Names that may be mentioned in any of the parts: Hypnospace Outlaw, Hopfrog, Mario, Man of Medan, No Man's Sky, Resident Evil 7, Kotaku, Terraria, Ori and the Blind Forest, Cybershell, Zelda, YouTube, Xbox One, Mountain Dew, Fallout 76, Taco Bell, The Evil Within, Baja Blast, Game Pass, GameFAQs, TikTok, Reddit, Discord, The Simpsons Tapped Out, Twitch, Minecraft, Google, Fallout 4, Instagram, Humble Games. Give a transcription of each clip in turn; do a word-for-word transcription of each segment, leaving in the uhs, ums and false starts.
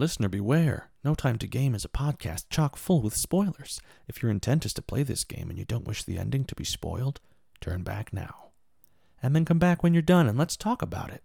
Listener beware, No Time to Game is a podcast chock full with spoilers. If your intent is to play this game and you don't wish the ending to be spoiled, turn back now. And then come back when you're done and let's talk about it.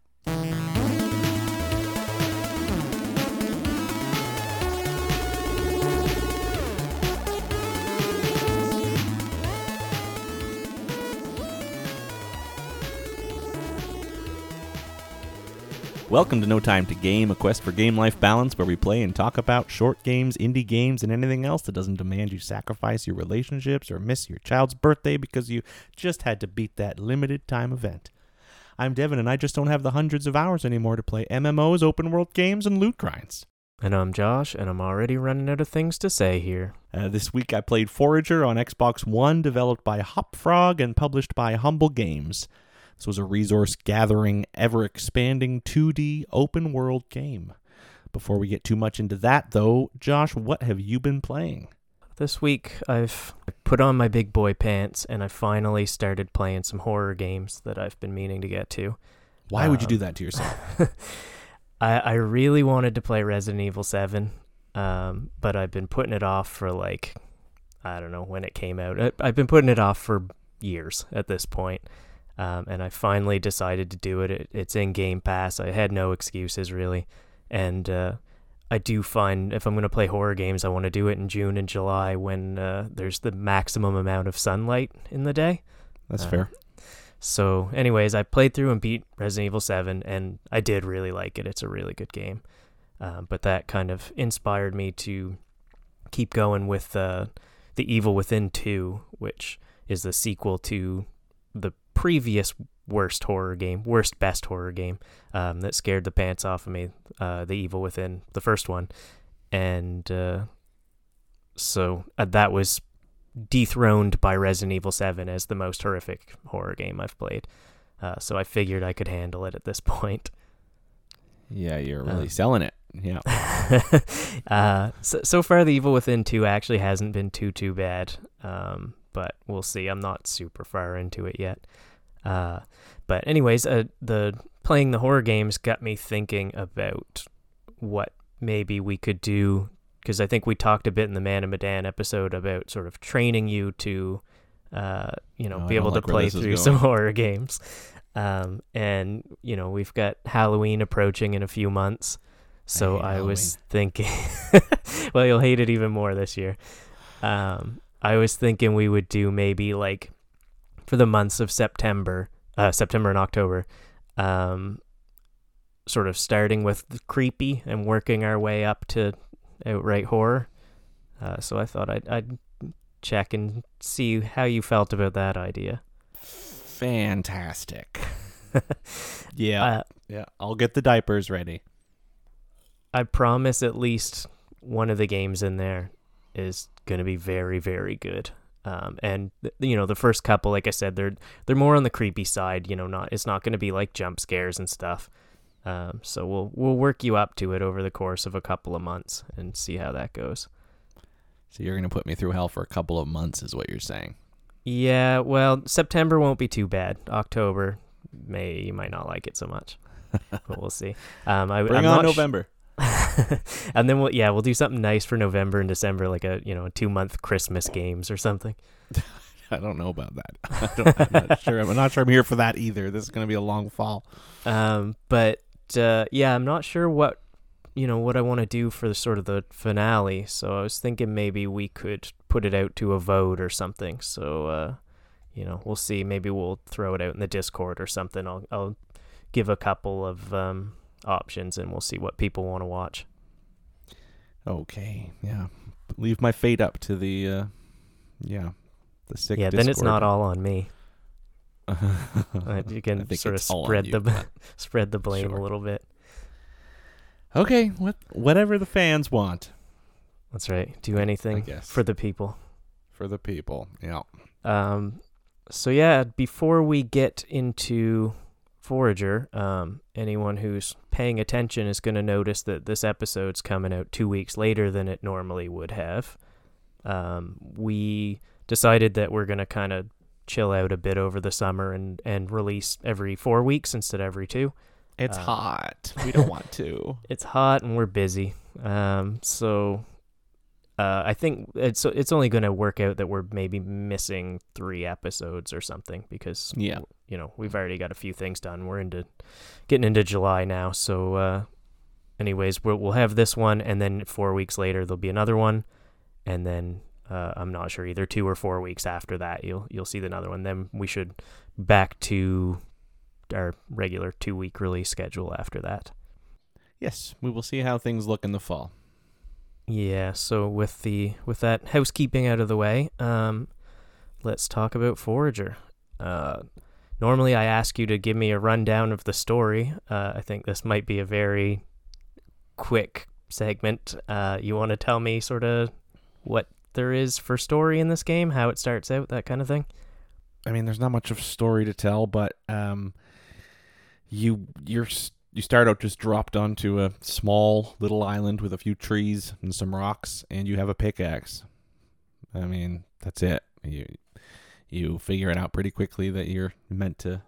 Welcome to No Time to Game, a quest for game life balance where we play and talk about short games, indie games, and anything else that doesn't demand you sacrifice your relationships or miss your child's birthday because you just had to beat that limited time event. I'm Devin, and I just don't have the hundreds of hours anymore to play M M Os, open world games, and loot grinds. And I'm Josh, and I'm already running out of things to say here. Uh, this week I played Forager on Xbox One, developed by Hopfrog and published by Humble Games. This was a resource-gathering, ever-expanding two D open-world game. Before we get too much into that, though, Josh, what have you been playing? This week, I've put on my big boy pants, and I finally started playing some horror games that I've been meaning to get to. Why um, would you do that to yourself? I, I really wanted to play Resident Evil seven, um, but I've been putting it off for, like, I don't know when it came out. I, I've been putting it off for years at this point. Um, and I finally decided to do it. it. It's in Game Pass. I had no excuses, really. And uh, I do find if I'm going to play horror games, I want to do it in June and July when uh, there's the maximum amount of sunlight in the day. That's uh, fair. So anyways, I played through and beat Resident Evil seven, and I did really like it. It's a really good game. Uh, but that kind of inspired me to keep going with uh, The Evil Within two, which is the sequel to the previous worst horror game, worst best horror game um, that scared the pants off of me, uh, The Evil Within, the first one. And uh, so uh, that was dethroned by Resident Evil seven as the most horrific horror game I've played. Uh, so I figured I could handle it at this point. Yeah, you're really uh, selling it. Yeah. uh, so, so far, The Evil Within two actually hasn't been too, too bad. Um, but we'll see. I'm not super far into it yet. Uh, but anyways, uh, the playing the horror games got me thinking about what maybe we could do, because I think we talked a bit in the Man of Medan episode about sort of training you to, uh, you know, no, be able to like play through some horror games. Um, and, you know, we've got Halloween approaching in a few months. So I, I was thinking, well, you'll hate it even more this year. Um I was thinking we would do maybe like for the months of September, uh, September and October, um, sort of starting with the creepy and working our way up to outright horror. Uh, so I thought I'd, I'd check and see how you felt about that idea. Fantastic. yeah. Uh, yeah. I'll get the diapers ready. I promise at least one of the games in there is going to be very, very good. Um, and, th- you know, the first couple, like I said, they're they're more on the creepy side. You know, not it's not going to be like jump scares and stuff. Um, so we'll we'll work you up to it over the course of a couple of months and see how that goes. So you're going to put me through hell for a couple of months is what you're saying. Yeah, well, September won't be too bad. October, May, you might not like it so much. But we'll see. Um, I, Bring I'm on November. Sh- and then we'll yeah we'll do something nice for November and December, like a you know a two month Christmas games or something. I don't know about that. I don't, I'm not sure. I'm not sure I'm here for that either. This is going to be a long fall. Um, but uh, yeah, I'm not sure what you know what I want to do for the sort of the finale. So I was thinking maybe we could put it out to a vote or something. So uh, you know we'll see. Maybe we'll throw it out in the Discord or something. I'll I'll give a couple of. Um, options and we'll see what people want to watch. Okay, yeah. Leave my fate up to the, uh, yeah, the sick Yeah, Discord. Then it's not all on me. You can sort of spread you, the but... spread the blame sure. a little bit. Okay, what, whatever the fans want. That's right. Do anything for the people. For the people, yeah. Um. So yeah, before we get into Forager, um, anyone who's paying attention is going to notice that this episode's coming out two weeks later than it normally would have. Um, we decided that we're going to kind of chill out a bit over the summer and, and release every four weeks instead of every two. It's uh, hot. We don't want to. It's hot and we're busy. Um, so uh, I think it's it's only going to work out that we're maybe missing three episodes or something, because yeah, you know, we've already got a few things done. We're into getting into July now, so uh, anyways, we'll we'll have this one, and then four weeks later there'll be another one, and then uh, I'm not sure, either two or four weeks after that you'll you'll see another one. Then we should back to our regular two week release schedule after that. Yes, we will see how things look in the fall. Yeah, so with the with that housekeeping out of the way, um, let's talk about Forager. Uh, normally I ask you to give me a rundown of the story. Uh, I think this might be a very quick segment. Uh, you want to tell me sort of what there is for story in this game, how it starts out, that kind of thing? I mean, there's not much of story to tell, but um, you you're... St- You start out just dropped onto a small little island with a few trees and some rocks, and you have a pickaxe. I mean, that's it. You you figure it out pretty quickly that you're meant to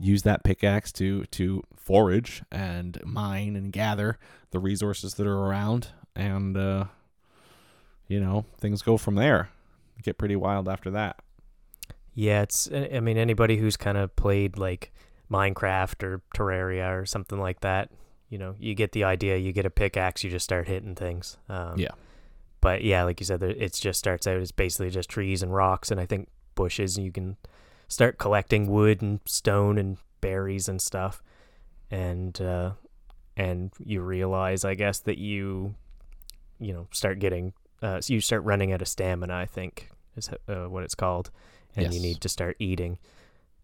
use that pickaxe to, to forage and mine and gather the resources that are around, and, uh, you know, things go from there. Get pretty wild after that. Yeah, it's, I mean, anybody who's kind of played, like, Minecraft or Terraria or something like that, you know, you get the idea. You get a pickaxe, you just start hitting things. Um, yeah. But yeah, like you said, it just starts out as basically just trees and rocks and I think bushes, and you can start collecting wood and stone and berries and stuff. And uh, and you realize, I guess, that you, you know, start getting, uh, so you start running out of stamina, I think is uh, what it's called. And yes, you need to start eating.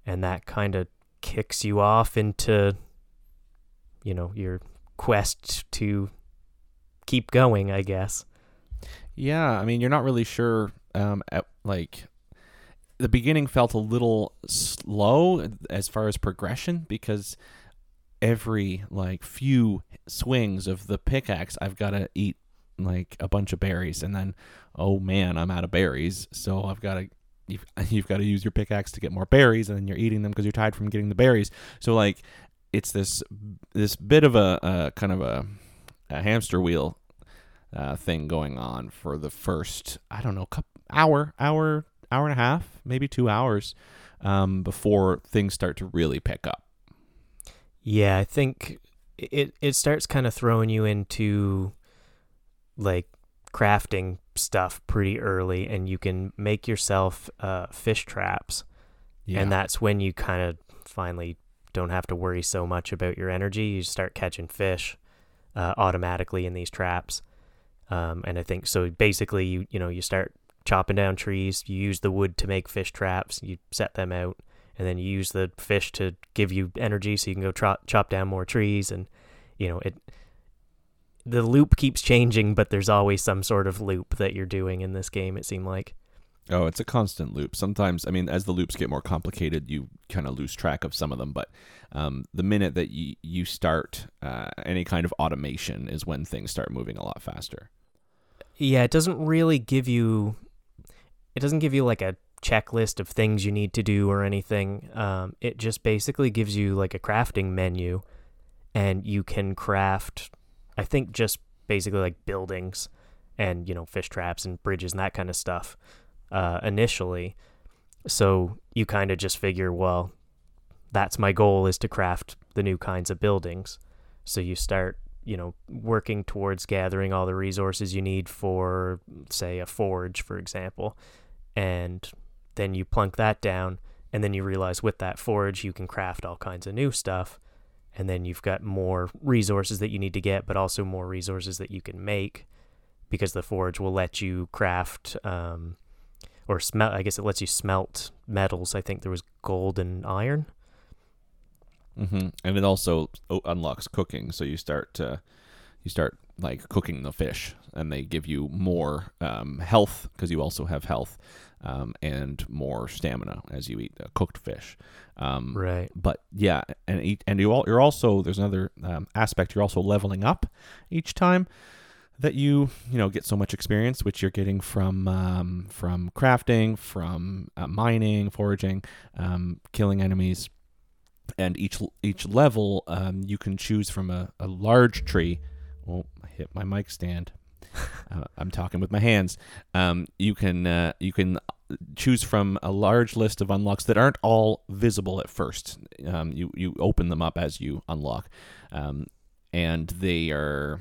And that kind of kicks you off into, you know, your quest to keep going, I guess. Yeah, I mean, you're not really sure. Um, at, like, the beginning felt a little slow as far as progression, because every, like, few swings of the pickaxe, I've got to eat, like, a bunch of berries, and then, oh man, I'm out of berries, so I've got to You've, you've got to use your pickaxe to get more berries, and then you're eating them because you're tired from getting the berries. So, like, it's this this bit of a uh, kind of a, a hamster wheel uh, thing going on for the first, I don't know, couple, hour, hour, hour and a half, maybe two hours um, before things start to really pick up. Yeah, I think it it starts kind of throwing you into, like, crafting stuff pretty early, and you can make yourself uh fish traps. Yeah. And that's when you kind of finally don't have to worry so much about your energy. You start catching fish uh, automatically in these traps, um and I think so basically you you know you start chopping down trees, you use the wood to make fish traps, you set them out, and then you use the fish to give you energy so you can go tro- chop down more trees. And you know it the loop keeps changing, but there's always some sort of loop that you're doing in this game, it seemed like. Oh, it's a constant loop. Sometimes, I mean, as the loops get more complicated, you kind of lose track of some of them. But um, the minute that you, you start uh, any kind of automation is when things start moving a lot faster. Yeah, it doesn't really give you... It doesn't give you, like, a checklist of things you need to do or anything. Um, it just basically gives you, like, a crafting menu, and you can craft... I think just basically like buildings and, you know, fish traps and bridges and that kind of stuff uh, initially. So you kind of just figure, well, that's my goal, is to craft the new kinds of buildings. So you start, you know, working towards gathering all the resources you need for, say, a forge, for example. And then you plunk that down, and then you realize with that forge you can craft all kinds of new stuff. And then you've got more resources that you need to get, but also more resources that you can make, because the forge will let you craft um, or smelt. I guess it lets you smelt metals. I think there was gold and iron. Mm-hmm. And it also unlocks cooking, so you start uh, you start like cooking the fish, and they give you more um, health, because you also have health. Um, and more stamina as you eat uh, cooked fish. Um, right. But yeah, and eat, and you all, you're also, there's another um, aspect, you're also leveling up each time that you, you know, get so much experience, which you're getting from um, from crafting, from uh, mining, foraging, um, killing enemies. And each each level, um, you can choose from a, a large tree. Oh, I hit my mic stand. uh, I'm talking with my hands. Um, you can uh, you can choose from a large list of unlocks that aren't all visible at first. Um, you you open them up as you unlock, um, and they are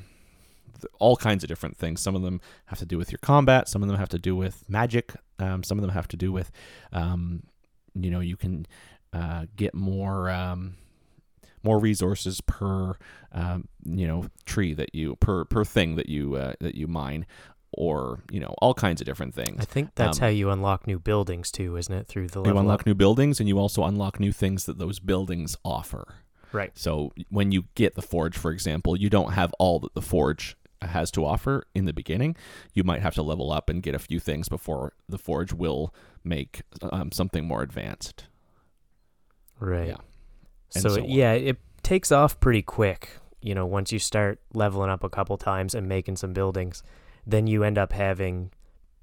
all kinds of different things. Some of them have to do with your combat. Some of them have to do with magic. Um, some of them have to do with um, you know you can uh, get more. Um, more resources per, um, you know, tree that you, per, per thing that you, uh, that you mine, or, you know, all kinds of different things. I think that's um, how you unlock new buildings too, isn't it? Through the level You unlock up. New buildings, and you also unlock new things that those buildings offer. Right. So when you get the forge, for example, you don't have all that the forge has to offer in the beginning. You might have to level up and get a few things before the forge will make um, something more advanced. Right. Yeah. So, so yeah, it takes off pretty quick. You know, once you start leveling up a couple times and making some buildings, then you end up having,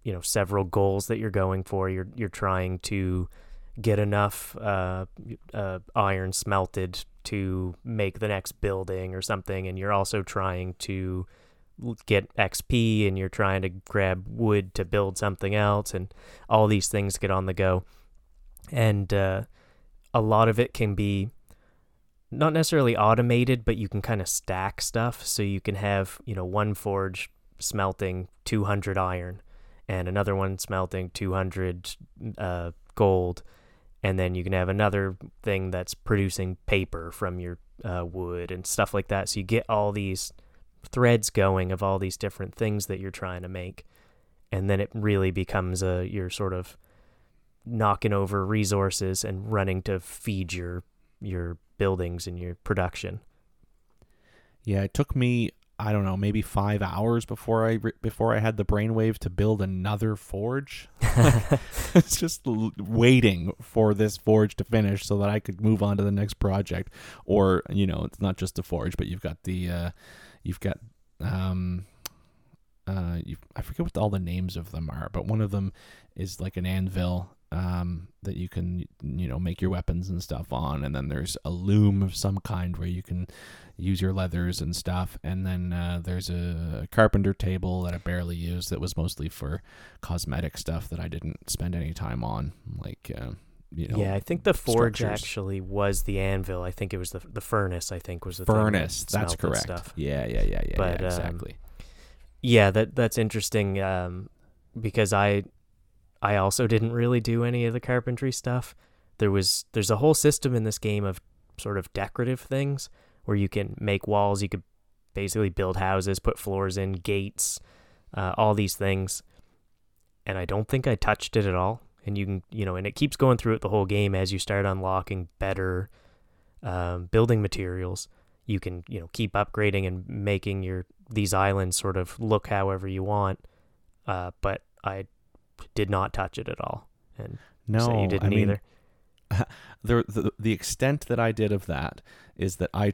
you know, several goals that you're going for. You're you're trying to get enough uh, uh, iron smelted to make the next building or something, and you're also trying to get X P, and you're trying to grab wood to build something else, and all these things get on the go. And uh, a lot of it can be not necessarily automated, but you can kind of stack stuff. So you can have, you know, one forge smelting two hundred iron and another one smelting two hundred uh, gold. And then you can have another thing that's producing paper from your uh, wood and stuff like that. So you get all these threads going of all these different things that you're trying to make. And then it really becomes a, you're sort of knocking over resources and running to feed your, your, buildings and your production. Yeah, it took me, I don't know, maybe five hours before I re- before I had the brainwave to build another forge. It's just l- waiting for this forge to finish so that I could move on to the next project. Or, you know, it's not just the forge, but you've got the, uh, you've got, um, uh, you've, I forget what all the names of them are, but one of them is like an anvil um that you can, you know, make your weapons and stuff on, and then there's a loom of some kind where you can use your leathers and stuff, and then uh, there's a carpenter table that I barely used that was mostly for cosmetic stuff that I didn't spend any time on, like uh, you know yeah I think the forge structures. Actually was the anvil. I think it was the the furnace I think was the furnace thing that that's correct stuff. yeah yeah yeah yeah, but, yeah exactly um, yeah that that's interesting um because I I also didn't really do any of the carpentry stuff. There was there's a whole system in this game of sort of decorative things where you can make walls, you could basically build houses, put floors in, gates, uh, all these things. And I don't think I touched it at all. And you can, you know, and it keeps going through it the whole game as you start unlocking better um, building materials. You can, you know, keep upgrading and making your these islands sort of look however you want. Uh, but I did not touch it at all. And no, so you didn't I mean, either. The, the, the extent that I did of that is that I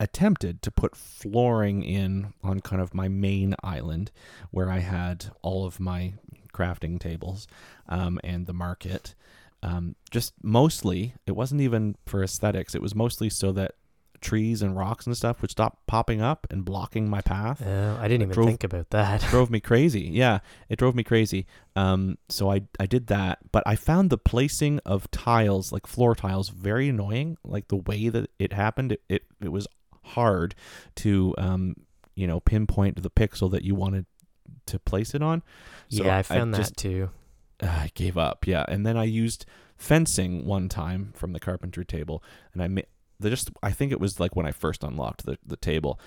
attempted to put flooring in on kind of my main island where I had all of my crafting tables um, and the market. Um, just mostly, it wasn't even for aesthetics. It was mostly so that trees and rocks and stuff would stop popping up and blocking my path. Oh, I didn't it even drove, think about that. drove me crazy. Yeah, it drove me crazy. Um, so I I did that, but I found the placing of tiles, like floor tiles, very annoying. Like the way that it happened, it it, it was hard to um you know pinpoint the pixel that you wanted to place it on. So yeah, I found I just, that too. Uh, I gave up. Yeah, and then I used fencing one time from the carpentry table, and I made. They just, I think it was like when I first unlocked the, the table.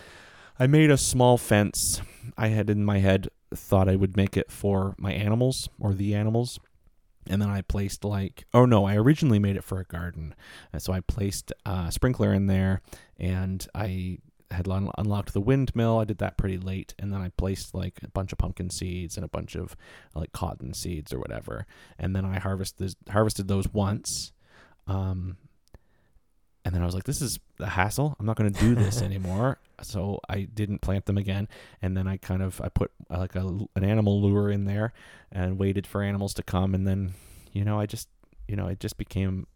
I made a small fence. I had in my head thought I would make it for my animals or the animals. And then I placed like, oh no, I originally made it for a garden. And so I placed a sprinkler in there, and I had un- unlocked the windmill. I did that pretty late. And then I placed like a bunch of pumpkin seeds and a bunch of like cotton seeds or whatever. And then I harvested, harvested those once. Um, And then I was like, this is a hassle. I'm not going to do this anymore. So I didn't plant them again. And then I kind of, I put like a, an animal lure in there and waited for animals to come. And then, you know, I just, you know, it just became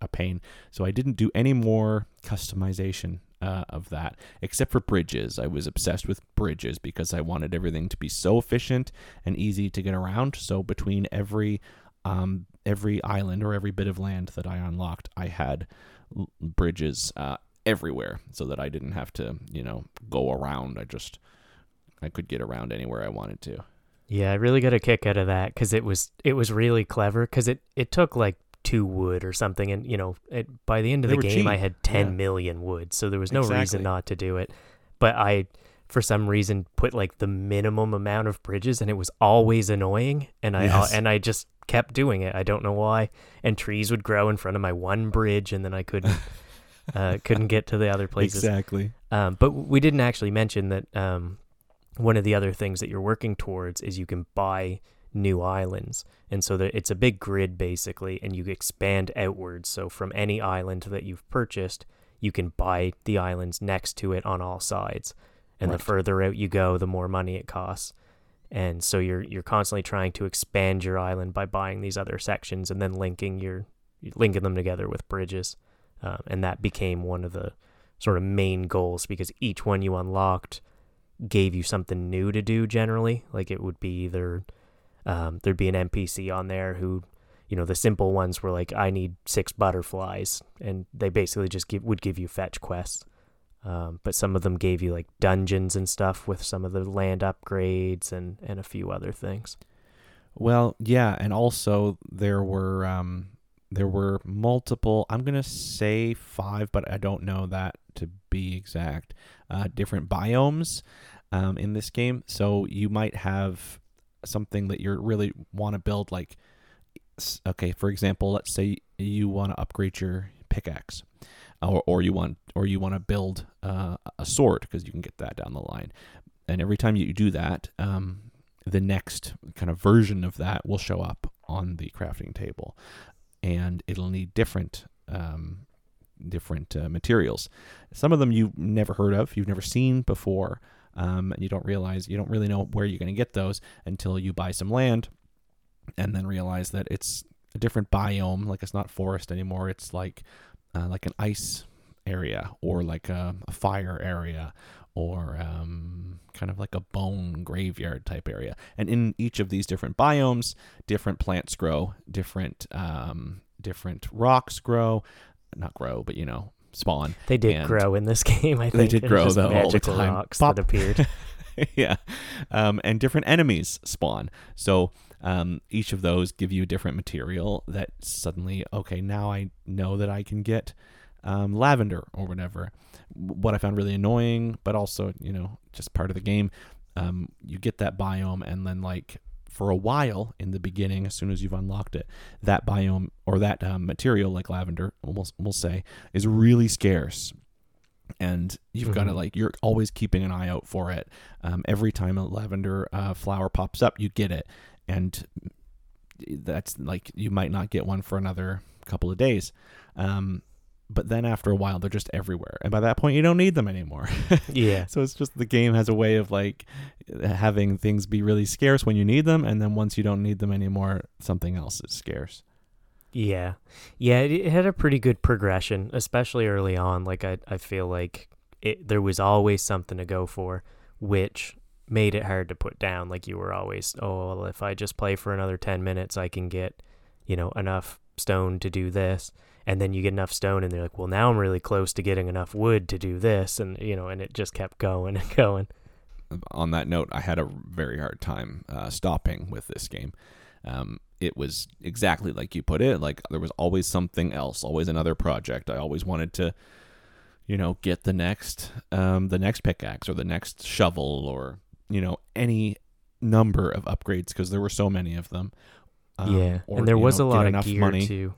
a pain. So I didn't do any more customization uh, of that, except for bridges. I was obsessed with bridges because I wanted everything to be so efficient and easy to get around. So between every um, every island or every bit of land that I unlocked, I had l- bridges uh, everywhere, so that I didn't have to, you know, go around. I just I could get around anywhere I wanted to. Yeah, I really got a kick out of that because it was it was really clever because it, it took like two wood or something, and you know it, by the end of they the game cheap. I had ten yeah. million wood, so there was no exactly. reason not to do it. But I, for some reason, put like the minimum amount of bridges, and it was always annoying. And I yes. uh, and I just kept doing it. I don't know why. And trees would grow in front of my one bridge, and then I couldn't uh, couldn't get to the other places. Exactly. Um, but we didn't actually mention that. Um, One of the other things that you're working towards is you can buy new islands. And so there, it's a big grid, basically, and you expand outwards. So from any island that you've purchased, you can buy the islands next to it on all sides. And right. the further out you go, the more money it costs. And so you're you're constantly trying to expand your island by buying these other sections and then linking your linking them together with bridges. Um, and that became one of the sort of main goals because each one you unlocked gave you something new to do. Generally, like it would be either um there'd be an N P C on there who, you know, the simple ones were like, I need six butterflies, and they basically just give, would give you fetch quests, um but some of them gave you like dungeons and stuff with some of the land upgrades and and a few other things. Well, yeah, and also there were um there were multiple, I'm going to say five, but I don't know that to be exact, uh, different biomes um, in this game. So you might have something that you really want to build, like, okay, for example, let's say you want to upgrade your pickaxe, or, or you want or you want to build uh, a sword, because you can get that down the line. And every time you do that, um, the next kind of version of that will show up on the crafting table. And it'll need different um, different uh, materials. Some of them you've never heard of, you've never seen before, um, and you don't realize, you don't really know where you're going to get those until you buy some land and then realize that it's a different biome. Like, it's not forest anymore. It's like uh, like an ice area, or like a, a fire area, or um, kind of like a bone graveyard type area. And in each of these different biomes, different plants grow, different um, different rocks grow, not grow, but, you know, spawn. They did and grow in this game, I think. They did grow, though, all the time. Rocks Pop. that appeared. yeah. Um, and different enemies spawn. So um, each of those give you a different material that suddenly, okay, now I know that I can get Um, lavender or whatever. What I found really annoying, but also, you know, just part of the game, um, you get that biome, and then, like, for a while in the beginning, as soon as you've unlocked it, that biome or that um, material, like lavender, we'll, we'll say, is really scarce. And you've mm-hmm. got to, like, you're always keeping an eye out for it. Um, every time a lavender uh, flower pops up, you get it. And that's, like, you might not get one for another couple of days. Um But then after a while, they're just everywhere. And by that point, you don't need them anymore. yeah. So it's just the game has a way of, like, having things be really scarce when you need them. And then once you don't need them anymore, something else is scarce. Yeah. Yeah, it, it had a pretty good progression, especially early on. Like, I, I feel like it, there was always something to go for, which made it hard to put down. Like, you were always, oh, well, if I just play for another ten minutes, I can get, you know, enough stone to do this. And then you get enough stone, and they're like, well, now I'm really close to getting enough wood to do this. And, you know, and it just kept going and going. On that note, I had a very hard time uh, stopping with this game. Um, it was exactly like you put it. Like, there was always something else, always another project. I always wanted to, you know, get the next, um, the next pickaxe or the next shovel, or, you know, any number of upgrades, because there were so many of them. Um, yeah, or, and there was know, a lot of gear, money. too.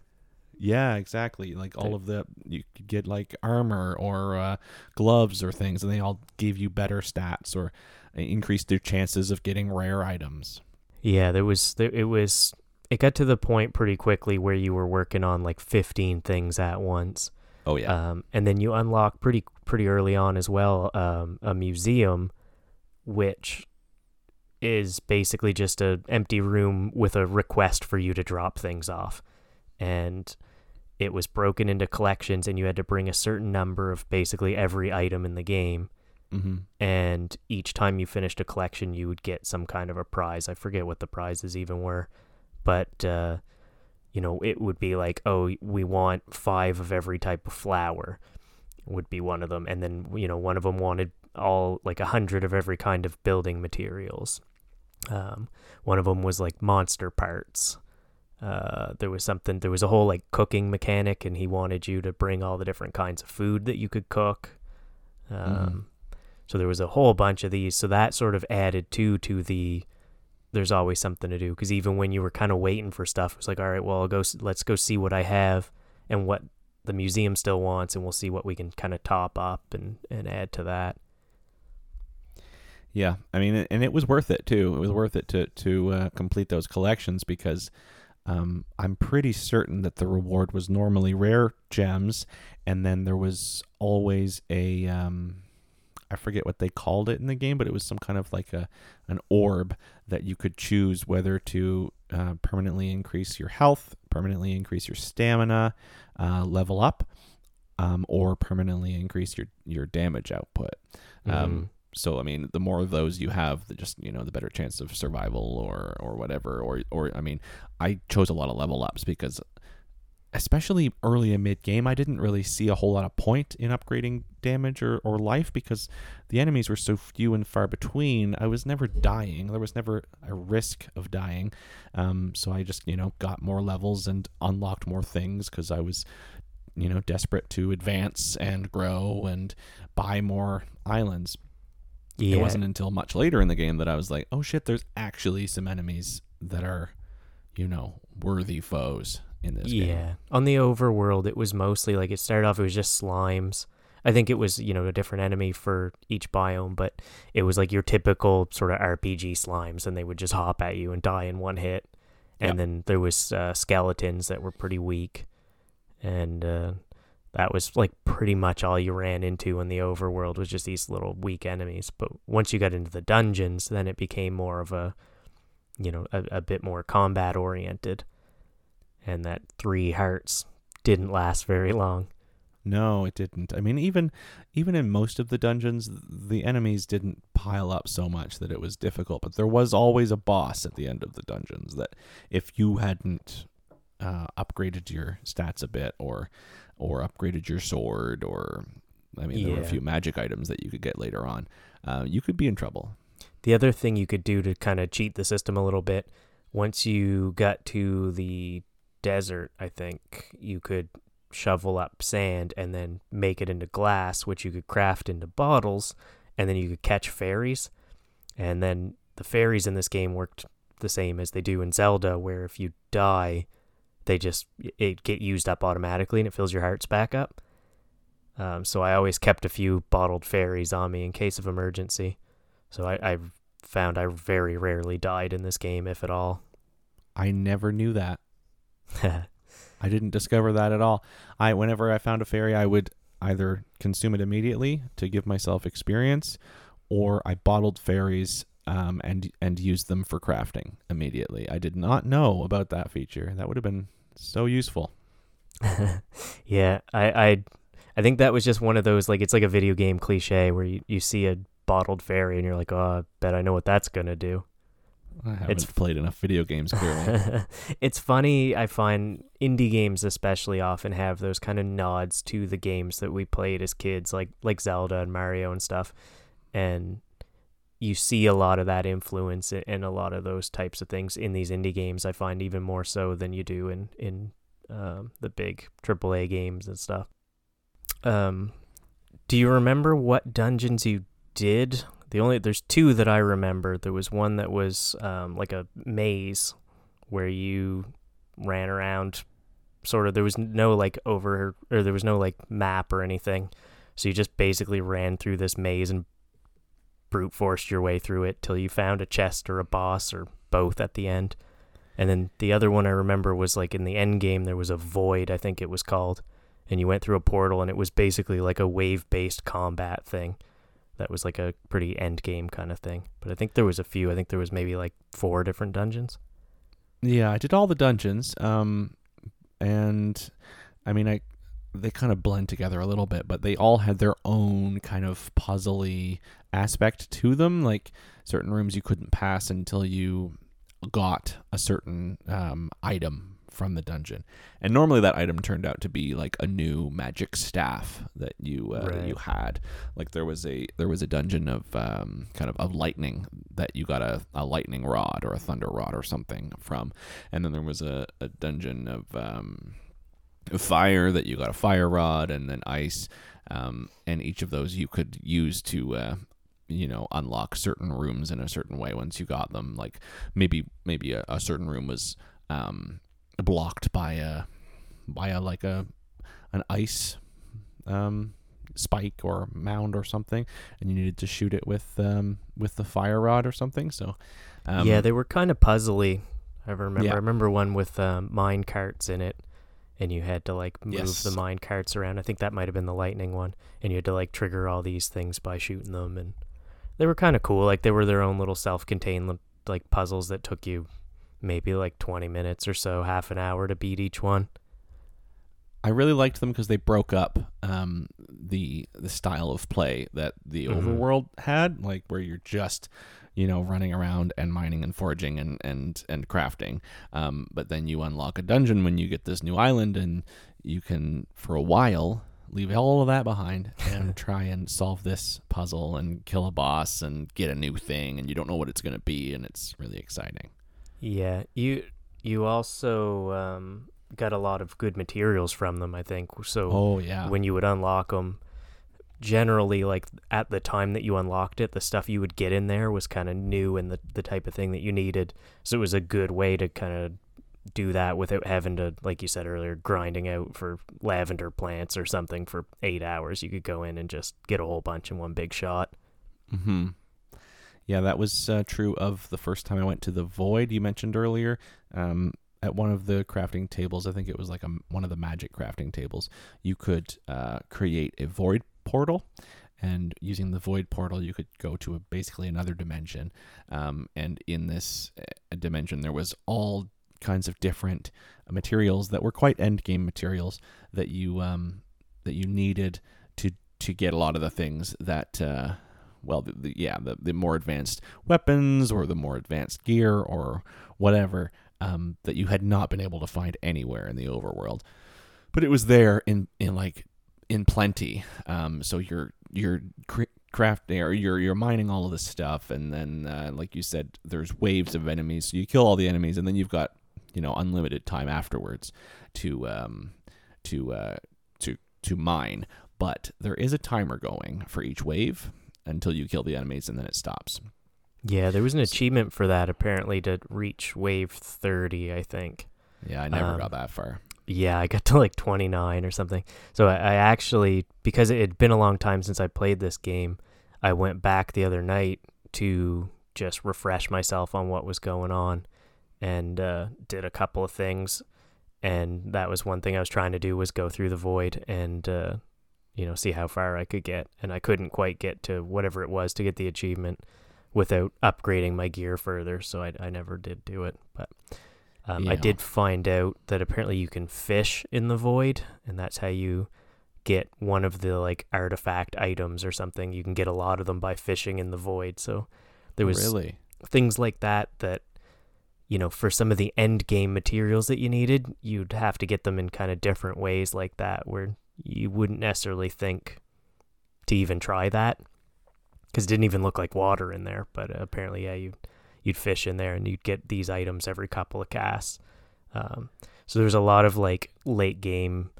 Yeah, exactly. Like, all of the, you could get like armor or uh, gloves or things, and they all gave you better stats or increased their chances of getting rare items. Yeah, there was, there, it was, it got to the point pretty quickly where you were working on like fifteen things at once. Oh yeah. Um, and then you unlock pretty, pretty early on as well, um, a museum, which is basically just an empty room with a request for you to drop things off. And it was broken into collections, and you had to bring a certain number of basically every item in the game. Mm-hmm. And each time you finished a collection, you would get some kind of a prize. I forget what the prizes even were, but uh, you know, it would be like, oh, we want five of every type of flower would be one of them. And then, you know, one of them wanted all like a hundred of every kind of building materials. Um, one of them was like monster parts. Uh, there was something, there was a whole like cooking mechanic, and he wanted you to bring all the different kinds of food that you could cook. Um, mm. So there was a whole bunch of these. So that sort of added to, to the, there's always something to do. Cause even when you were kind of waiting for stuff, it was like, all right, well, I'll go, let's go see what I have and what the museum still wants. And we'll see what we can kind of top up and, and add to that. Yeah. I mean, and it was worth it too. It was worth it to, to, uh, complete those collections because, Um, I'm pretty certain that the reward was normally rare gems, and then there was always a, um, I forget what they called it in the game, but it was some kind of like a an orb that you could choose whether to uh, permanently increase your health, permanently increase your stamina, uh, level up, um, or permanently increase your, your damage output. Mm-hmm. Um, so, I mean, the more of those you have, the just, you know, the better chance of survival or, or whatever. Or, or I mean, I chose a lot of level ups because especially early and mid game, I didn't really see a whole lot of point in upgrading damage or, or life because the enemies were so few and far between. I was never dying. There was never a risk of dying. Um, so I just, you know, got more levels and unlocked more things because I was, you know, desperate to advance and grow and buy more islands. Yeah. It wasn't until much later in the game that I was like, oh shit, there's actually some enemies that are, you know, worthy foes in this yeah. game. Yeah. On the overworld, it was mostly like, it started off, it was just slimes. I think it was, you know, a different enemy for each biome, but it was like your typical sort of R P G slimes, and they would just hop at you and die in one hit. And yep. then there was uh, skeletons that were pretty weak. And, uh, that was like pretty much all you ran into in the overworld was just these little weak enemies. But once you got into the dungeons, then it became more of a, you know, a, a bit more combat oriented. And that three hearts didn't last very long. No, it didn't. I mean, even even in most of the dungeons, the enemies didn't pile up so much that it was difficult. But there was always a boss at the end of the dungeons that if you hadn't uh, upgraded your stats a bit or... or upgraded your sword, or, I mean, yeah. there were a few magic items that you could get later on. Uh, you could be in trouble. The other thing you could do to kind of cheat the system a little bit, once you got to the desert, I think, you could shovel up sand and then make it into glass, which you could craft into bottles, and then you could catch fairies. And then the fairies in this game worked the same as they do in Zelda, where if you die... they just, it get used up automatically and it fills your hearts back up. Um, so I always kept a few bottled fairies on me in case of emergency. So I, I found I very rarely died in this game, if at all. I never knew that. I didn't discover that at all. I, whenever I found a fairy, I would either consume it immediately to give myself experience, or I bottled fairies um, and, and used them for crafting immediately. I did not know about that feature. That would have been so useful. yeah, I, I I think that was just one of those, like, it's like a video game cliche where you, you see a bottled fairy and you're like, oh, I bet I know what that's going to do. I haven't it's... played enough video games, clearly. It's funny, I find indie games especially often have those kind of nods to the games that we played as kids, like like Zelda and Mario and stuff. And you see a lot of that influence and a lot of those types of things in these indie games, I find, even more so than you do in, in um, the big triple A games and stuff. Um, do you remember what dungeons you did? The only There's two that I remember. There was one that was um, like a maze where you ran around, sort of, there was no like over, or there was no like map or anything. So you just basically ran through this maze and brute forced your way through it till you found a chest or a boss or both at the end. And then the other one I remember was like in the end game, there was a void, I think it was called, and you went through a portal, and it was basically like a wave-based combat thing that was like a pretty end game kind of thing. But I think there was a few, I think there was maybe like four different dungeons. Yeah, I did all the dungeons, um, and I mean, I they kind of blend together a little bit, but they all had their own kind of puzzly aspect to them. Like certain rooms you couldn't pass until you got a certain um, item from the dungeon, and normally that item turned out to be like a new magic staff that you uh, right. you had. Like there was a there was a dungeon of um, kind of of lightning that you got a, a lightning rod or a thunder rod or something from, and then there was a, a dungeon of um, fire that you got a fire rod, and then ice, um, and each of those you could use to uh, you know unlock certain rooms in a certain way once you got them. Like maybe maybe a, a certain room was um, blocked by a by a like a an ice um spike or mound or something, and you needed to shoot it with um with the fire rod or something. So um, yeah, they were kind of puzzly. I remember yeah. I remember one with uh, mine carts in it, and you had to like move yes. the mine carts around. I think that might have been the lightning one, and you had to like trigger all these things by shooting them, and they were kind of cool. Like they were their own little self-contained like puzzles that took you maybe like twenty minutes or so, half an hour to beat each one. I really liked them because they broke up um, the the style of play that the mm-hmm. overworld had, like where you're just, you know, running around and mining and foraging and, and, and crafting. Um, but then you unlock a dungeon when you get this new island, and you can, for a while, leave all of that behind and try and solve this puzzle and kill a boss and get a new thing, and you don't know what it's going to be, and it's really exciting. Yeah, you you also um, got a lot of good materials from them, I think. So oh, yeah. when you would unlock them, generally, like at the time that you unlocked it, the stuff you would get in there was kind of new and the, the type of thing that you needed. So it was a good way to kind of do that without having to, like you said earlier, grinding out for lavender plants or something for eight hours. You could go in and just get a whole bunch in one big shot. Mm-hmm. Yeah, that was uh, true of the first time I went to the Void you mentioned earlier. Um, at one of the crafting tables, I think it was like a, one of the magic crafting tables, you could uh, create a Void portal. And using the Void portal, you could go to a, basically another dimension. Um, and in this dimension, there was all kinds of different materials that were quite endgame materials that you um, that you needed to, to get a lot of the things that... Uh, well, the, the, yeah, the, the more advanced weapons or the more advanced gear or whatever um, that you had not been able to find anywhere in the overworld, but it was there in, in like in plenty. Um, so you're you're cr- crafting or you're you're mining all of this stuff, and then uh, like you said, there's waves of enemies. So you kill all the enemies, and then you've got you know unlimited time afterwards to um, to uh, to to mine. But there is a timer going for each wave until you kill the enemies, and then it stops. Yeah, there was an achievement for that, apparently, to reach wave thirty, I think. Yeah, I never um, got that far. Yeah, I got to like twenty-nine or something. So I, I actually, because it had been a long time since I played this game, I went back the other night to just refresh myself on what was going on, and uh, did a couple of things. And that was one thing I was trying to do, was go through the Void and... Uh, you know, see how far I could get. And I couldn't quite get to whatever it was to get the achievement without upgrading my gear further. So I, I never did do it. But um, yeah. I did find out that apparently you can fish in the Void, and that's how you get one of the like artifact items or something. You can get a lot of them by fishing in the Void. So there was really things like that that, you know, for some of the end game materials that you needed, you'd have to get them in kind of different ways like that, where you wouldn't necessarily think to even try that, because it didn't even look like water in there. But uh, apparently, yeah, you'd, you'd fish in there, and you'd get these items every couple of casts. Um, so there's a lot of like late game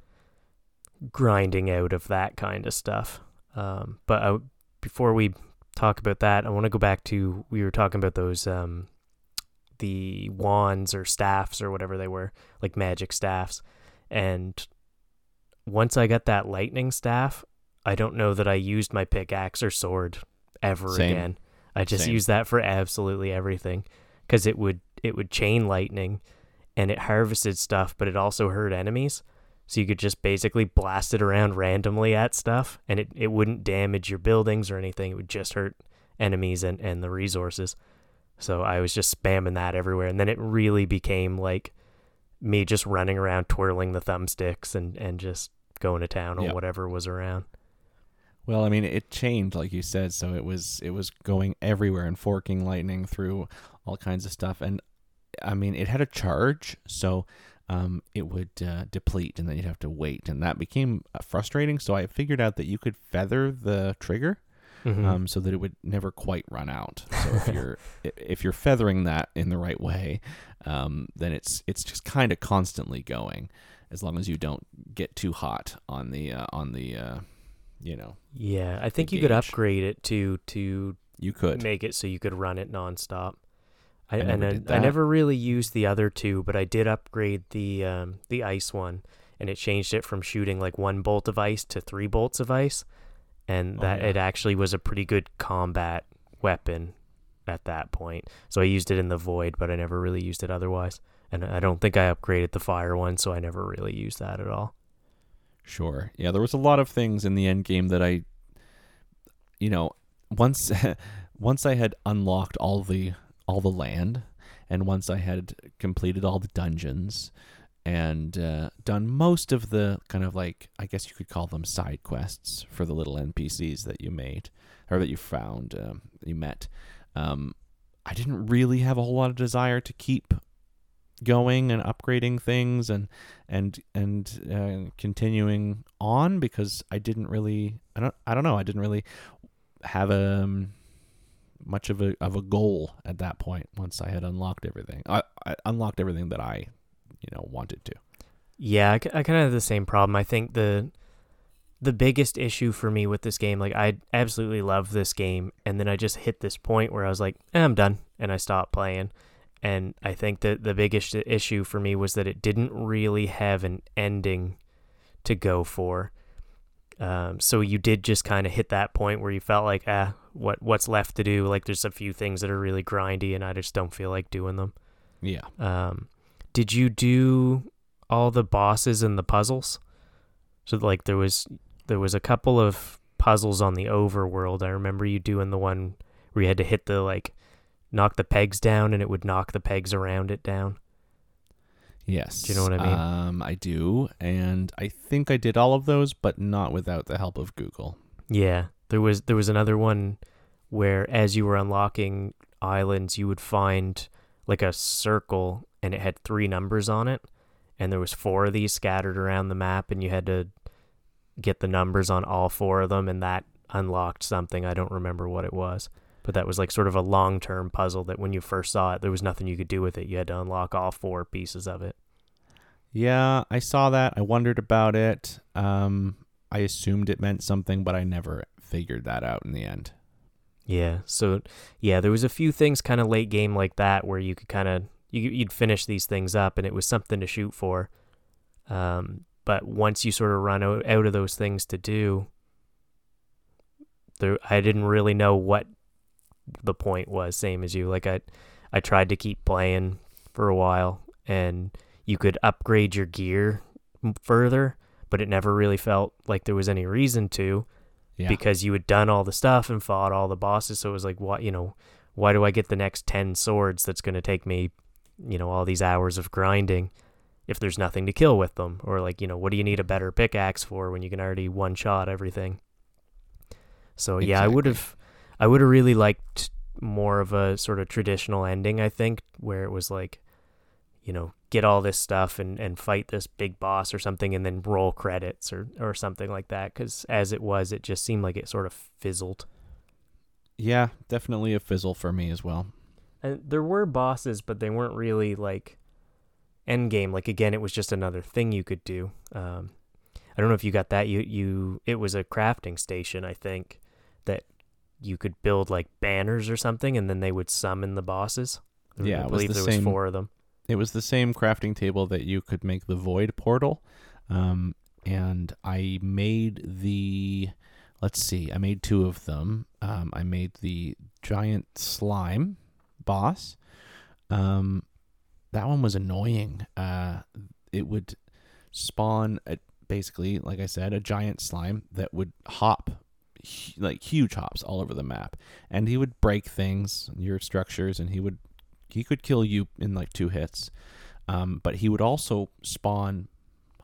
grinding out of that kind of stuff. Um, but I, before we talk about that, I want to go back to, we were talking about those, um, the wands or staffs or whatever they were, like magic staffs. And once I got that lightning staff, I don't know that I used my pickaxe or sword ever Same. again. I just Same. used that for absolutely everything, because it would it would chain lightning, and it harvested stuff, but it also hurt enemies. So you could just basically blast it around randomly at stuff, and it, it wouldn't damage your buildings or anything. It would just hurt enemies and, and the resources. So I was just spamming that everywhere, and then it really became like me just running around twirling the thumbsticks and, and just going to town on yep. whatever was around. Well, I mean, it changed, like you said, so it was it was going everywhere and forking lightning through all kinds of stuff. And, I mean, it had a charge, so um, it would uh, deplete, and then you'd have to wait. And that became frustrating, so I figured out that you could feather the trigger mm-hmm. um, so that it would never quite run out. So if you're if you're feathering that in the right way, um, then it's it's just kind of constantly going, as long as you don't get too hot on the uh, on the... Uh, you know. Yeah, I think you could upgrade it to to you could make it so you could run it nonstop. I, I and I, I never really used the other two, but I did upgrade the um, the ice one, and it changed it from shooting like one bolt of ice to three bolts of ice, and that oh, yeah. it actually was a pretty good combat weapon at that point. So I used it in the void, but I never really used it otherwise. And I don't think I upgraded the fire one, so I never really used that at all. Sure. Yeah, there was a lot of things in the end game that I, you know, once once I had unlocked all the all the land, and once I had completed all the dungeons, and uh, done most of the kind of like, I guess you could call them side quests for the little N P Cs that you made, or that you found, um, you met, um, I didn't really have a whole lot of desire to keep going and upgrading things and and and uh, continuing on, because I didn't really I don't I don't know I didn't really have a um, much of a of a goal at that point. Once I had unlocked everything, I, I unlocked everything that I you know wanted to. Yeah, I, I kind of have the same problem. I think the the biggest issue for me with this game, like I absolutely love this game, and then I just hit this point where I was like, eh, I'm done, and I stopped playing. And I think that the biggest issue for me was that it didn't really have an ending to go for. Um, so you did just kind of hit that point where you felt like, ah, what what's left to do? Like, there's a few things that are really grindy, and I just don't feel like doing them. Yeah. Um, did you do all the bosses and the puzzles? So, like, there was there was a couple of puzzles on the overworld. I remember you doing the one where you had to hit the, like, knock the pegs down, and it would knock the pegs around it down. Yes. Do you know what I mean? Um, I do, and I think I did all of those, but not without the help of Google. Yeah, there was there was another one where, as you were unlocking islands, you would find like a circle, and it had three numbers on it, and there was four of these scattered around the map, and you had to get the numbers on all four of them, and that unlocked something. I don't remember what it was. But that was like sort of a long-term puzzle that when you first saw it, there was nothing you could do with it. You had to unlock all four pieces of it. Yeah, I saw that. I wondered about it. Um, I assumed it meant something, but I never figured that out in the end. Yeah, so yeah, there was a few things kind of late game like that where you could kind of, you, you'd finish these things up and it was something to shoot for. Um, but once you sort of run out, out of those things to do, there, I didn't really know what the point was, same as you. Like I I tried to keep playing for a while, and you could upgrade your gear further, but it never really felt like there was any reason to yeah. because you had done all the stuff and fought all the bosses. So it was like, what, you know, why do I get the next ten swords that's going to take me, you know, all these hours of grinding if there's nothing to kill with them? Or like, you know, what do you need a better pickaxe for when you can already one-shot everything? So yeah, exactly. I would have I would have really liked more of a sort of traditional ending, I think, where it was like, you know, get all this stuff and, and fight this big boss or something, and then roll credits or, or something like that. Because as it was, it just seemed like it sort of fizzled. Yeah, definitely a fizzle for me as well. And there were bosses, but they weren't really like end game. Like, again, it was just another thing you could do. Um, I don't know if you got that. You you it was a crafting station, I think, that you could build like banners or something, and then they would summon the bosses. I yeah, I believe it was the there same, was four of them. It was the same crafting table that you could make the void portal. Um, and I made the, let's see, I made two of them. Um, I made the giant slime boss. Um, that one was annoying. Uh, it would spawn a, basically, like I said, a giant slime that would hop like huge hops all over the map, and he would break things, your structures, and he would he could kill you in like two hits. Um, but he would also spawn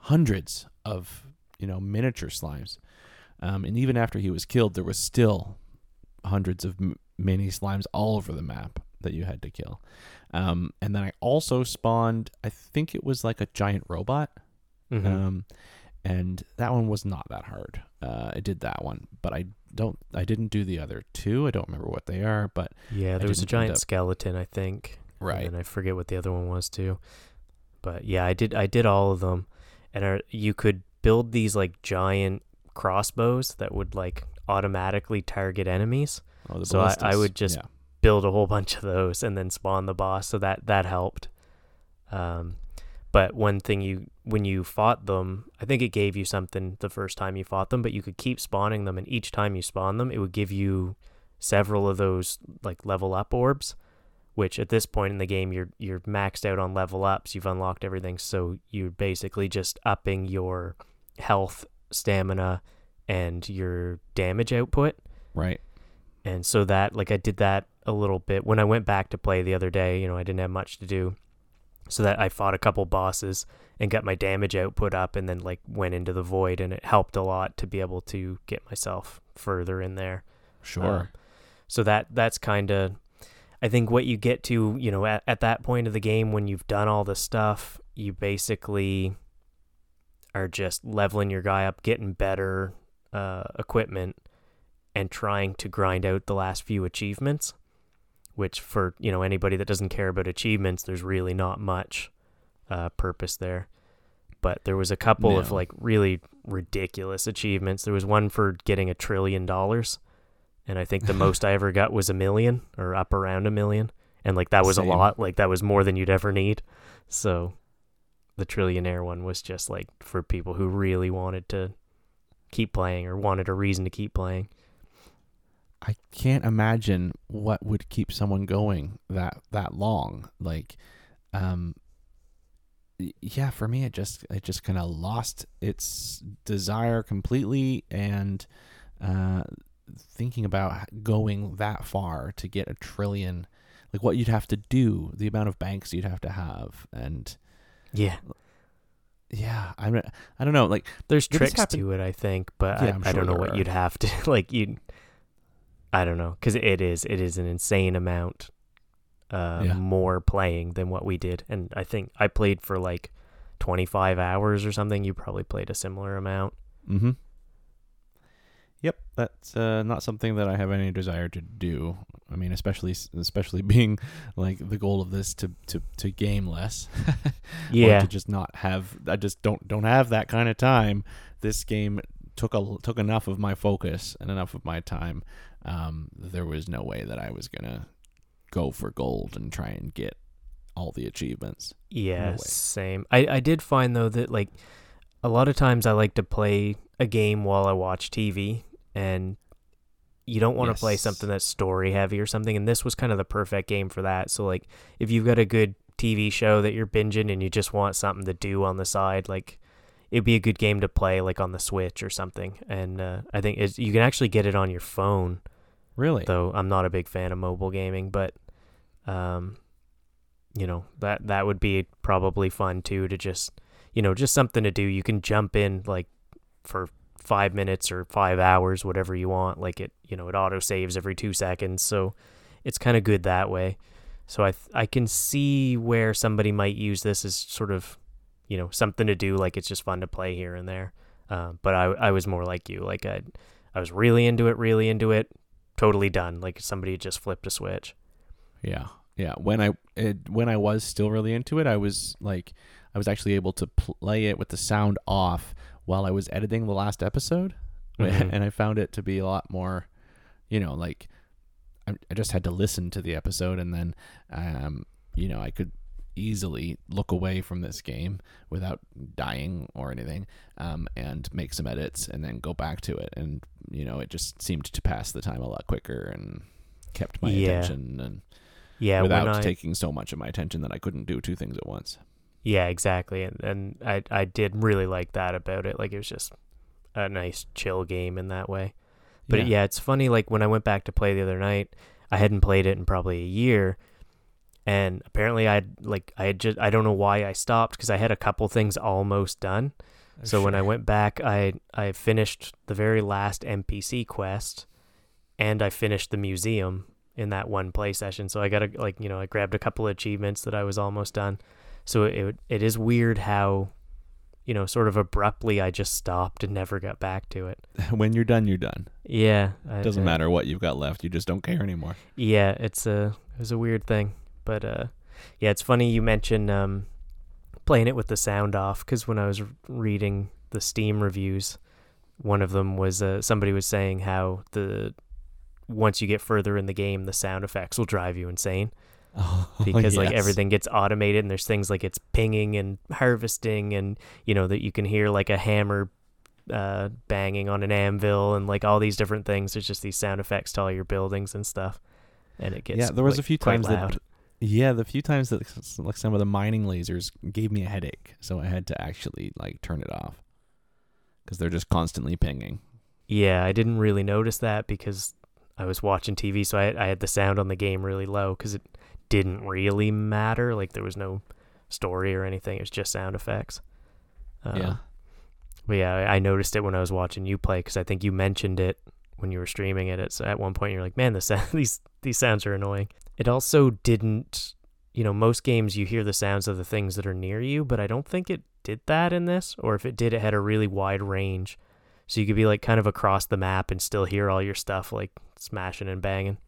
hundreds of, you know, miniature slimes. Um, and even after he was killed, there was still hundreds of m- mini slimes all over the map that you had to kill. Um, and then I also spawned, I think it was like a giant robot. Mm-hmm. Um, and that one was not that hard. Uh, I did that one, but I don't, I didn't do the other two. I don't remember what they are, but yeah, there was a giant skeleton, I think. Right. And I forget what the other one was too. But yeah, I did, I did all of them, and I, you could build these like giant crossbows that would like automatically target enemies. Oh, the so I, I would just yeah. build a whole bunch of those and then spawn the boss. So that, that helped. Um, But one thing you, when you fought them, I think it gave you something the first time you fought them, but you could keep spawning them. And each time you spawn them, it would give you several of those like level up orbs, which at this point in the game, you're, you're maxed out on level ups. You've unlocked everything. So you're basically just upping your health, stamina, and your damage output. Right. And so that, like I did that a little bit when I went back to play the other day, you know, I didn't have much to do. So that I fought a couple bosses and got my damage output up, and then like went into the void, and it helped a lot to be able to get myself further in there. Sure. Um, so that that's kind of, I think what you get to, you know, at, at that point of the game, when you've done all this stuff, you basically are just leveling your guy up, getting better uh, equipment, and trying to grind out the last few achievements. Which for, you know, anybody that doesn't care about achievements, there's really not much uh, purpose there. But there was a couple no. of like really ridiculous achievements. There was one for getting a trillion dollars. And I think the most I ever got was a million or up around a million. And like that was Same. a lot. Like that was more than you'd ever need. So the trillionaire one was just like for people who really wanted to keep playing or wanted a reason to keep playing. I can't imagine what would keep someone going that, that long. Like, um, yeah, for me, it just, it just kind of lost its desire completely. And, uh, thinking about going that far to get a trillion, like what you'd have to do, the amount of banks you'd have to have. And yeah, yeah, I mean, I don't know. Like there's tricks to it, I think, but yeah, I, sure I don't know what are. you'd have to like, you'd, I don't know, because it is it is an insane amount uh, yeah. more playing than what we did. And I think I played for like twenty-five hours or something. You probably played a similar amount. Mm-hmm. Yep, that's uh, not something that I have any desire to do. I mean, especially especially being like the goal of this to, to, to game less. yeah. Or to just not have, I just don't don't have that kind of time. This game took a, took enough of my focus and enough of my time. Um, there was no way that I was going to go for gold and try and get all the achievements. Yeah, no same. I, I did find, though, that, like, a lot of times I like to play a game while I watch T V, and you don't want to yes. play something that's story-heavy or something, and this was kind of the perfect game for that. So, like, if you've got a good T V show that you're binging and you just want something to do on the side, like, it'd be a good game to play, like, on the Switch or something. And uh, I think it's, you can actually get it on your phone. Really? Though I'm not a big fan of mobile gaming, but, um, you know, that, that would be probably fun too, to just, you know, just something to do. You can jump in like for five minutes or five hours, whatever you want. Like it, you know, it auto saves every two seconds. So it's kind of good that way. So I, th- I can see where somebody might use this as sort of, you know, something to do. Like it's just fun to play here and there. Um, uh, but I, I was more like you, like I, I was really into it, really into it. Totally done. Like somebody just flipped a switch. Yeah, yeah. When I it, when I was still really into it, I was like, I was actually able to play it with the sound off while I was editing the last episode, mm-hmm. and I found it to be a lot more, you know, like I, I just had to listen to the episode, and then, um, you know, I could easily look away from this game without dying or anything, um, and make some edits and then go back to it. And, you know, it just seemed to pass the time a lot quicker and kept my yeah. attention, and yeah, without I, taking so much of my attention that I couldn't do two things at once. Yeah, exactly. And, and I, I did really like that about it. Like it was just a nice chill game in that way. But yeah, it, yeah it's funny. Like when I went back to play the other night, I hadn't played it in probably a year. And apparently I like I had just I don't know why I stopped because I had a couple things almost done. Oh, so sure. When I went back, I I finished the very last N P C quest, and I finished the museum in that one play session. So I got a, like you know I grabbed a couple of achievements that I was almost done. So it it is weird how, you know, sort of abruptly I just stopped and never got back to it. When you're done, you're done. Yeah, it doesn't I, matter what you've got left. You just don't care anymore. Yeah, it's a it's a weird thing. But uh, yeah, it's funny you mention um, playing it with the sound off, because when I was reading the Steam reviews, one of them was uh, somebody was saying how the once you get further in the game, the sound effects will drive you insane. Oh, because yes. like everything gets automated, and there's things like it's pinging and harvesting, and you know that you can hear like a hammer uh, banging on an anvil, and like all these different things. There's just these sound effects to all your buildings and stuff, and it gets yeah. There was like, a few times loud. that. Yeah, the few times that like some of the mining lasers gave me a headache, so I had to actually like turn it off because they're just constantly pinging. Yeah, I didn't really notice that because I was watching T V, so I I had the sound on the game really low because it didn't really matter. Like there was no story or anything; it was just sound effects. Uh, yeah, but yeah, I noticed it when I was watching you play because I think you mentioned it when you were streaming it. So at one point, you're like, "Man, the sound, these these sounds are annoying." It also didn't, you know, most games you hear the sounds of the things that are near you, but I don't think it did that in this, or if it did, it had a really wide range. So you could be like kind of across the map and still hear all your stuff like smashing and banging.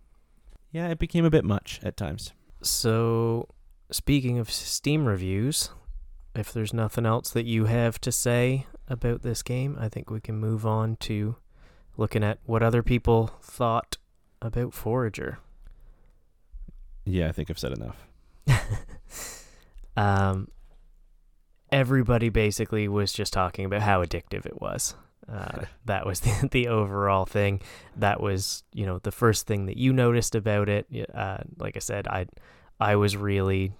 Yeah, it became a bit much at times. So speaking of Steam reviews, if there's nothing else that you have to say about this game, I think we can move on to looking at what other people thought about Forager. Yeah, I think I've said enough. um, everybody basically was just talking about how addictive it was. Uh, that was the, the overall thing. That was, you know, the first thing that you noticed about it. Uh, like I said, I, I was really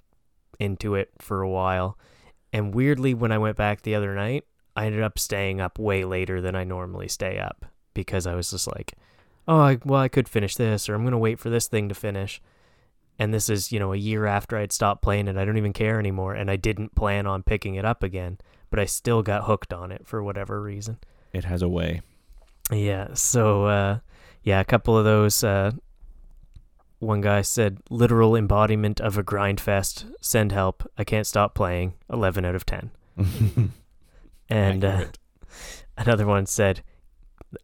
into it for a while. And weirdly, when I went back the other night, I ended up staying up way later than I normally stay up because I was just like, oh, I, well, I could finish this, or I'm going to wait for this thing to finish. And this is, you know, a year after I'd stopped playing it. I don't even care anymore. And I didn't plan on picking it up again, but I still got hooked on it for whatever reason. It has a way. Yeah. So, uh, yeah, a couple of those. Uh, one guy said, literal embodiment of a grind fest. Send help. I can't stop playing. eleven out of ten. And uh, another one said,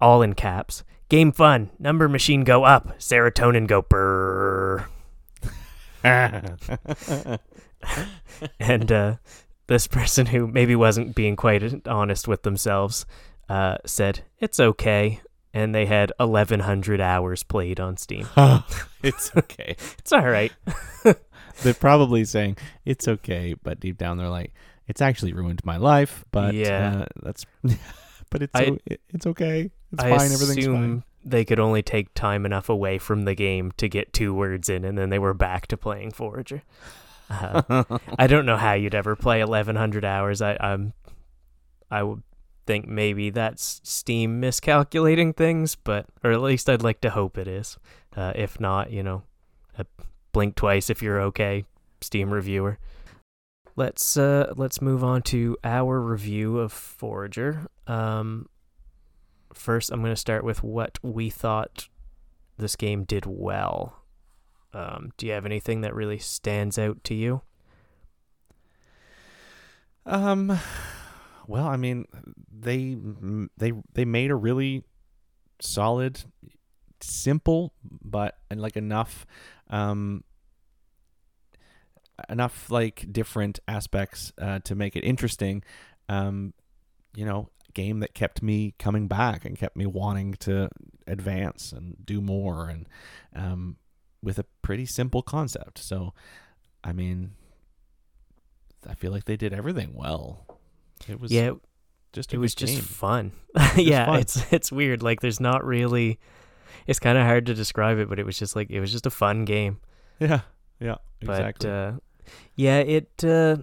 all in caps, game fun. Number machine go up. Serotonin go brrrr. And uh, this person who maybe wasn't being quite honest with themselves uh, said, it's okay. And they had eleven hundred hours played on Steam. Oh, it's okay. It's all right. They're probably saying, it's okay. But deep down, they're like, it's actually ruined my life. But yeah, uh, that's. But it's I, it's okay. It's I fine. Everything's fine. They could only take time enough away from the game to get two words in, and then they were back to playing Forager. Uh, I don't know how you'd ever play eleven hundred hours. I I'm, I would think maybe that's Steam miscalculating things, but or at least I'd like to hope it is. Uh, if not, you know, blink twice if you're okay, Steam reviewer. Let's uh, let's move on to our review of Forager. Um, First, I'm going to start with what we thought this game did well. Um, do you have anything that really stands out to you? Um, well, I mean, they they they made a really solid, simple, but and like enough, um, enough like different aspects uh, to make it interesting. Um, you know. Game that kept me coming back and kept me wanting to advance and do more, and um, with a pretty simple concept. So, I mean, I feel like they did everything well. It was yeah, just a it was game. just fun. It was yeah, fun. it's it's weird. Like, there's not really. It's kind of hard to describe it, but it was just like it was just a fun game. Yeah, yeah, exactly. But uh, yeah, it. Uh,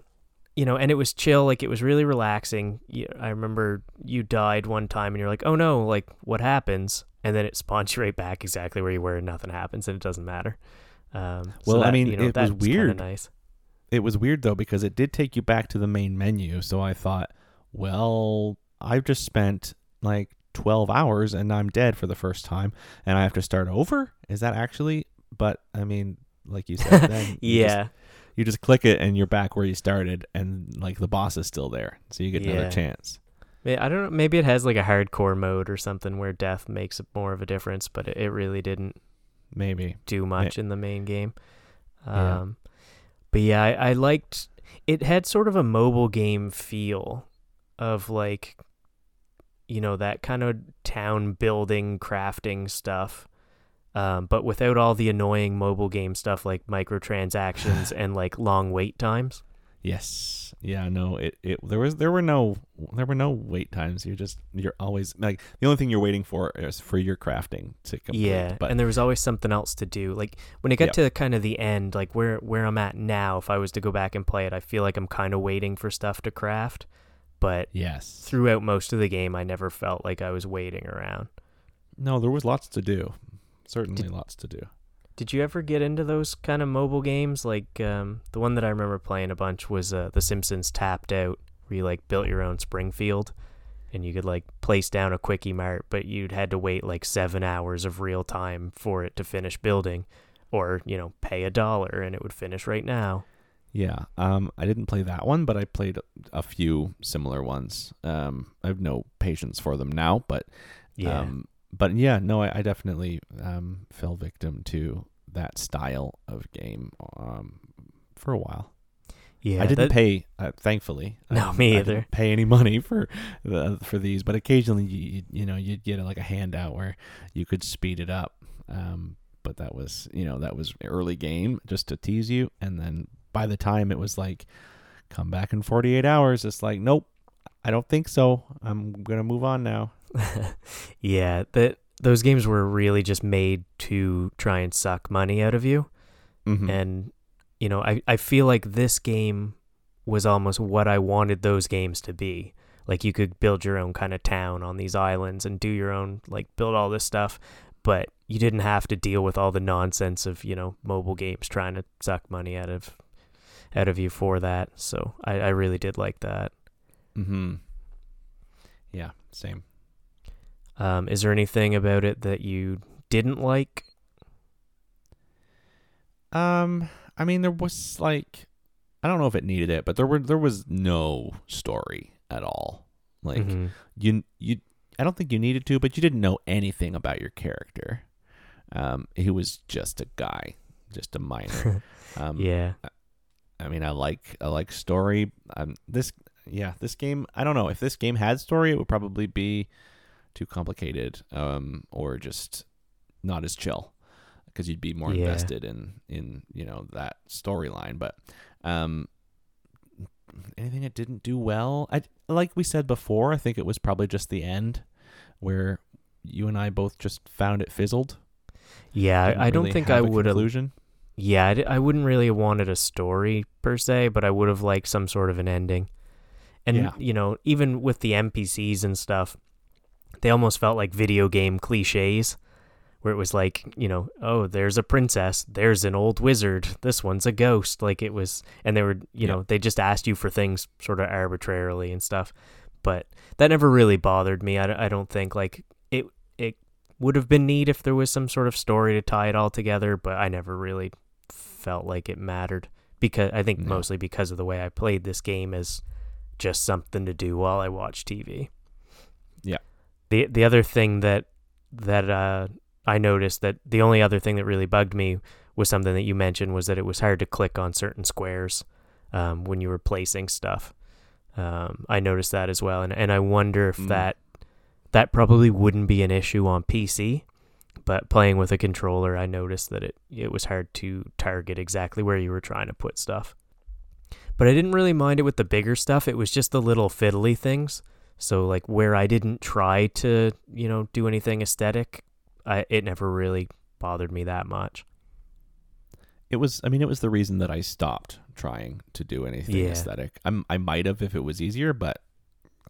You know, and it was chill. Like, it was really relaxing. I remember you died one time, and you're like, "Oh no! Like, what happens?" And then it spawns you right back exactly where you were, and nothing happens, and it doesn't matter. Um, well, so that, I mean, you know, it was weird. Nice. It was weird though, because it did take you back to the main menu. So I thought, well, I've just spent like twelve hours and I'm dead for the first time, and I have to start over. Is that actually? But I mean, like you said, then yeah. You just, you just click it and you're back where you started, and like the boss is still there, so you get yeah. another chance. I don't know. Maybe it has like a hardcore mode or something where death makes more of a difference, but it, it really didn't maybe do much yeah. in the main game. Um, yeah. But yeah, I, I liked. It had sort of a mobile game feel of like, you know, that kind of town building, crafting stuff. Um, but without all the annoying mobile game stuff like microtransactions and like long wait times. Yes. Yeah. No. It. It. There was. There were no. There were no wait times. You're just. You're always like the only thing you're waiting for is for your crafting to complete. Yeah. But, and there was always something else to do. Like when it got yeah. to kind of the end, like where where I'm at now, if I was to go back and play it, I feel like I'm kind of waiting for stuff to craft. But yes, throughout most of the game, I never felt like I was waiting around. No, there was lots to do. Certainly, did, lots to do. Did you ever get into those kind of mobile games? Like um, the one that I remember playing a bunch was uh, The Simpsons Tapped Out, where you like built your own Springfield, and you could like place down a quickie mart, but you'd had to wait like seven hours of real time for it to finish building, or you know, pay a dollar and it would finish right now. Yeah, um, I didn't play that one, but I played a few similar ones. Um, I have no patience for them now, but yeah. Um, But yeah, no, I, I definitely um, fell victim to that style of game um, for a while. Yeah, I didn't that... pay, uh, thankfully. No, I, me I either. Didn't pay any money for the, for these, but occasionally, you you know, you'd get a, like a handout where you could speed it up. Um, but that was, you know, that was early game just to tease you, and then by the time it was like, come back in forty-eight hours, it's like, nope, I don't think so. I'm gonna move on now. Yeah, that those games were really just made to try and suck money out of you. Mm-hmm. And you know, I, I feel like this game was almost what I wanted those games to be. Like you could build your own kind of town on these islands and do your own, like build all this stuff, but you didn't have to deal with all the nonsense of, you know, mobile games trying to suck money out of out of you for that. So I, I really did like that. Mm-hmm. Yeah, same. Um, is there anything about it that you didn't like? Um, I mean, there was like, I don't know if it needed it, but there were there was no story at all. Like mm-hmm. you you, I don't think you needed to, but you didn't know anything about your character. Um, he was just a guy, just a miner. um, yeah. I, I mean, I like I like story. Um, this yeah, this game. I don't know if this game had story, it would probably be too complicated, um, or just not as chill, because you'd be more yeah. invested in, in, you know, that storyline. But um, anything it didn't do well, I, like we said before, I think it was probably just the end where you and I both just found it fizzled. Yeah, Didn't I really don't think I would have. Yeah, I, d- I wouldn't really have wanted a story per se, but I would have liked some sort of an ending. And, yeah. you know, even with the N P Cs and stuff, they almost felt like video game cliches, where it was like, you know, oh, there's a princess, there's an old wizard, this one's a ghost. Like it was, and they were, you yeah. know, they just asked you for things sort of arbitrarily and stuff. But that never really bothered me. I, I don't think like it, it would have been neat if there was some sort of story to tie it all together, but I never really felt like it mattered, because I think no. mostly because of the way I played this game as just something to do while I watch T V. Yeah. The the other thing that that uh, I noticed, that the only other thing that really bugged me was something that you mentioned, was that it was hard to click on certain squares um, when you were placing stuff. Um, I noticed that as well, and and I wonder if mm. that that probably wouldn't be an issue on P C, but playing with a controller, I noticed that it it was hard to target exactly where you were trying to put stuff. But I didn't really mind it with the bigger stuff. It was just the little fiddly things. So, like, where I didn't try to, you know, do anything aesthetic, I, it never really bothered me that much. It was, I mean, it was the reason that I stopped trying to do anything yeah. aesthetic. I'm, I might have if it was easier, but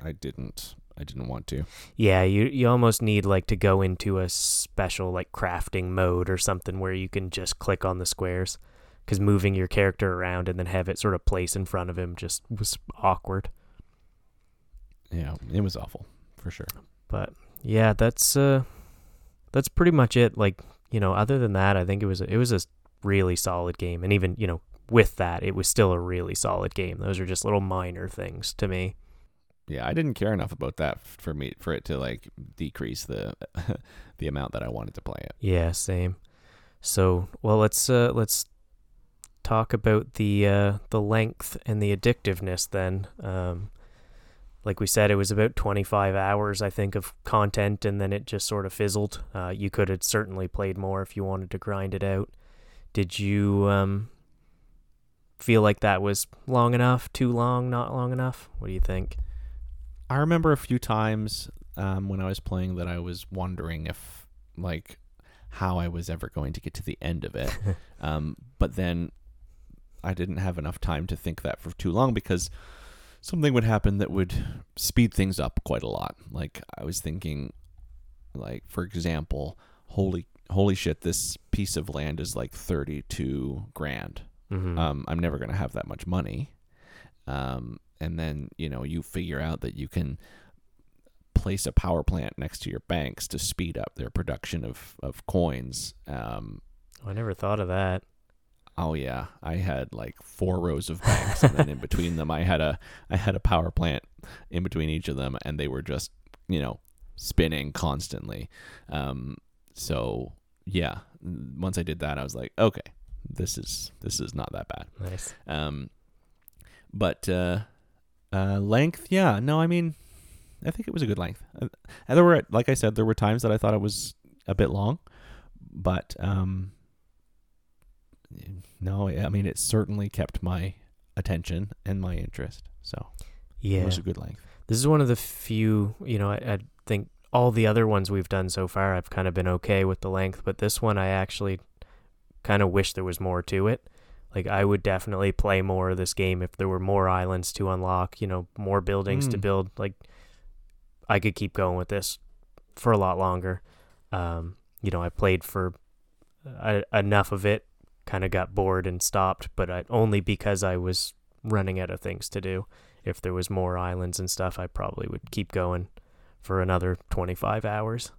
I didn't. I didn't want to. Yeah, you you almost need like to go into a special like crafting mode or something where you can just click on the squares, because moving your character around and then have it sort of place in front of him just was awkward. Yeah, it was awful for sure. But yeah, that's uh, that's pretty much it. Like, you know, other than that, I think it was a, it was a really solid game, and even, you know, with that, it was still a really solid game. Those are just little minor things to me. Yeah, I didn't care enough about that for me for it to like decrease the the amount that I wanted to play it. Yeah, same. So, well, let's uh, let's talk about the uh, the length and the addictiveness then. Um, like we said, it was about twenty-five hours, I think, of content, and then it just sort of fizzled. Uh, you could have certainly played more if you wanted to grind it out. Did you um, feel like that was long enough, too long, not long enough? What do you think? I remember a few times um, when I was playing that I was wondering if, like, how I was ever going to get to the end of it. um, but then I didn't have enough time to think that for too long, because something would happen that would speed things up quite a lot. Like, I was thinking, like, for example, holy holy shit, this piece of land is like thirty-two grand. Mm-hmm. Um, I'm never going to have that much money. Um, and then, you know, you figure out that you can place a power plant next to your banks to speed up their production of, of coins. Um, I never thought of that. Oh yeah. I had like four rows of banks, and then in between them, I had a, I had a power plant in between each of them, and they were just, you know, spinning constantly. Um, so yeah, once I did that, I was like, okay, this is this is not that bad. Nice. Um, but uh, uh, length, yeah. No, I mean, I think it was a good length. And there were, like I said, there were times that I thought it was a bit long, but um, no, I mean, it certainly kept my attention and my interest. So yeah, it was a good length. This is one of the few, you know, I, I think all the other ones we've done so far, I've kind of been okay with the length, but this one I actually kind of wish there was more to it. Like, I would definitely play more of this game if there were more islands to unlock, you know, more buildings mm. to build. Like, I could keep going with this for a lot longer. Um, you know, I played for uh, enough of it, kind of got bored and stopped, but I, only because I was running out of things to do. If there was more islands and stuff, I probably would keep going for another twenty-five hours.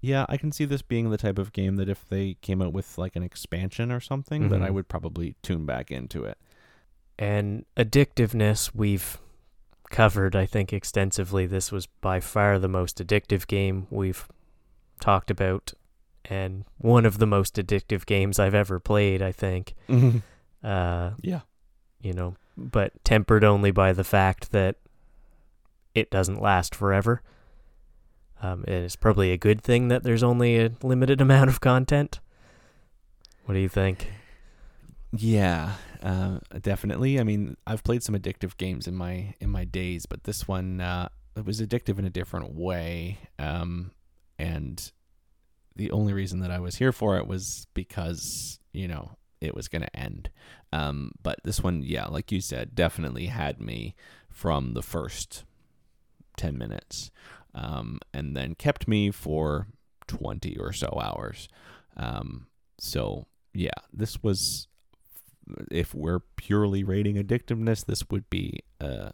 Yeah, I can see this being the type of game that if they came out with like an expansion or something, mm-hmm. that I would probably tune back into it. And addictiveness, we've covered, I think, extensively. This was by far the most addictive game we've talked about, and one of the most addictive games I've ever played, I think. Mm-hmm. Uh, yeah. You know, but tempered only by the fact that it doesn't last forever. Um, it's probably a good thing that there's only a limited amount of content. What do you think? Yeah, uh, definitely. I mean, I've played some addictive games in my in my days, but this one uh, it was addictive in a different way. Um, and the only reason that I was here for it was because, you know, it was going to end. Um, but this one, yeah, like you said, definitely had me from the first ten minutes. Um, and then kept me for twenty or so hours. Um, so yeah, this was, if we're purely rating addictiveness, this would be a,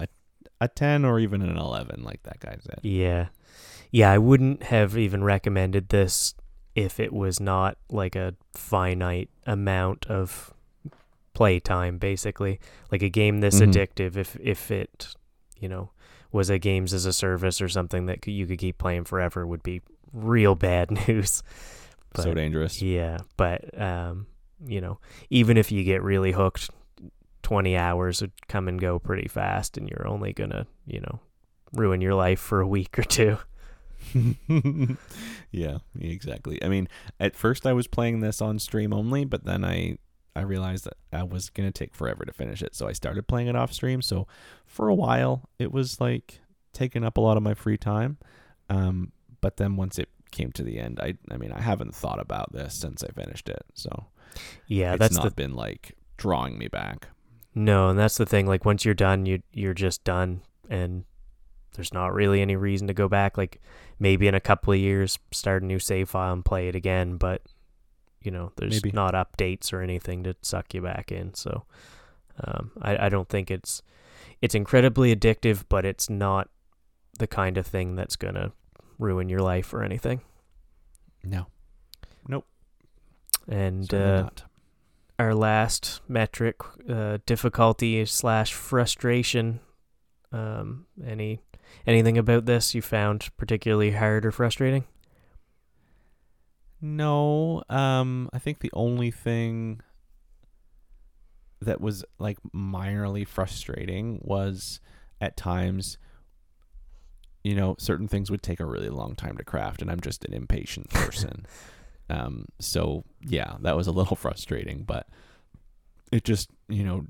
a, a ten or even an eleven, like that guy said. Yeah. Yeah. I wouldn't have even recommended this if it was not like a finite amount of playtime, basically. Like a game this mm-hmm. addictive, if, if it, you know, was a games as a service or something that you could keep playing forever, would be real bad news. But, so dangerous. Yeah. But, um, you know, even if you get really hooked, twenty hours would come and go pretty fast, and you're only going to, you know, ruin your life for a week or two. Yeah, exactly. I mean, at first I was playing this on stream only, but then I, I realized that I was going to take forever to finish it. So I started playing it off stream. So for a while, it was like taking up a lot of my free time. Um, but then once it came to the end, I I mean, I haven't thought about this since I finished it. So yeah, it's that's not the... been like drawing me back. No. And that's the thing. Like once you're done, you, you're just done. And there's not really any reason to go back. Like, maybe in a couple of years, start a new save file and play it again, but, you know, there's maybe. not updates or anything to suck you back in. So um, I, I don't think it's, it's incredibly addictive, but it's not the kind of thing that's going to ruin your life or anything. No. Nope. And uh, not. Our last metric, uh, difficulty slash frustration. Um, any anything about this you found particularly hard or frustrating? No. Um, I think the only thing that was like minorly frustrating was at times, you know, certain things would take a really long time to craft, and I'm just an impatient person. Um, so yeah, that was a little frustrating, but it just, you know,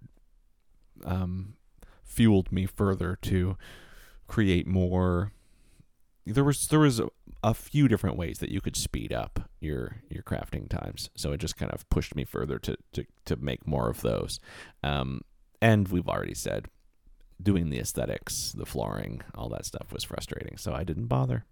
um, fueled me further to create more. There was, there was a, a few different ways that you could speed up your, your crafting times. So it just kind of pushed me further to, to, to make more of those. Um, and we've already said doing the aesthetics, the flooring, all that stuff was frustrating. So I didn't bother.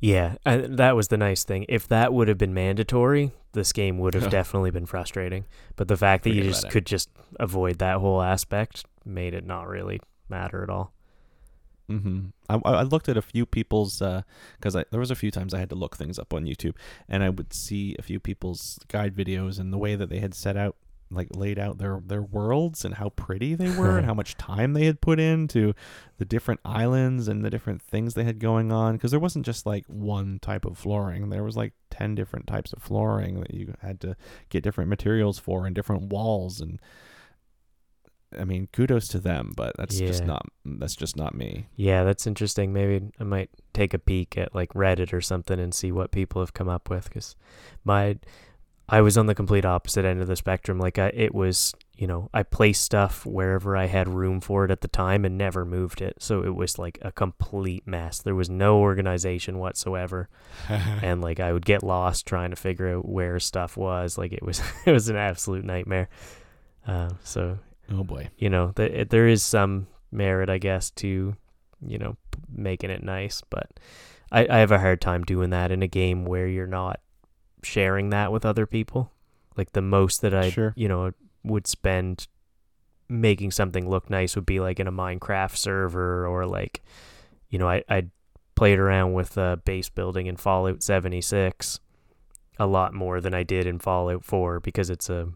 Yeah, I, that was the nice thing. If that would have been mandatory, this game would have definitely been frustrating. But the fact that Forget you just could just avoid that whole aspect made it not really matter at all. Mm-hmm. I, I looked at a few people's, because uh, there was a few times I had to look things up on YouTube, and I would see a few people's guide videos and the way that they had set out, like laid out their, their worlds and how pretty they were and how much time they had put into the different islands and the different things they had going on. Cause there wasn't just like one type of flooring. There was like ten different types of flooring that you had to get different materials for and different walls. And I mean, kudos to them, but that's yeah. just not, that's just not me. Yeah. That's interesting. Maybe I might take a peek at like Reddit or something and see what people have come up with. Cause my, I was on the complete opposite end of the spectrum. Like I, it was, you know, I placed stuff wherever I had room for it at the time and never moved it. So it was like a complete mess. There was no organization whatsoever. And like, I would get lost trying to figure out where stuff was. Like it was, it was an absolute nightmare. Um, so, oh boy, you know, th- there is some merit, I guess, to, you know, making it nice, but I, I have a hard time doing that in a game where you're not sharing that with other people. Like the most that I sure. you know would spend making something look nice would be like in a Minecraft server, or like, you know, I I played around with uh, base building in Fallout seventy-six a lot more than I did in Fallout four, because it's a,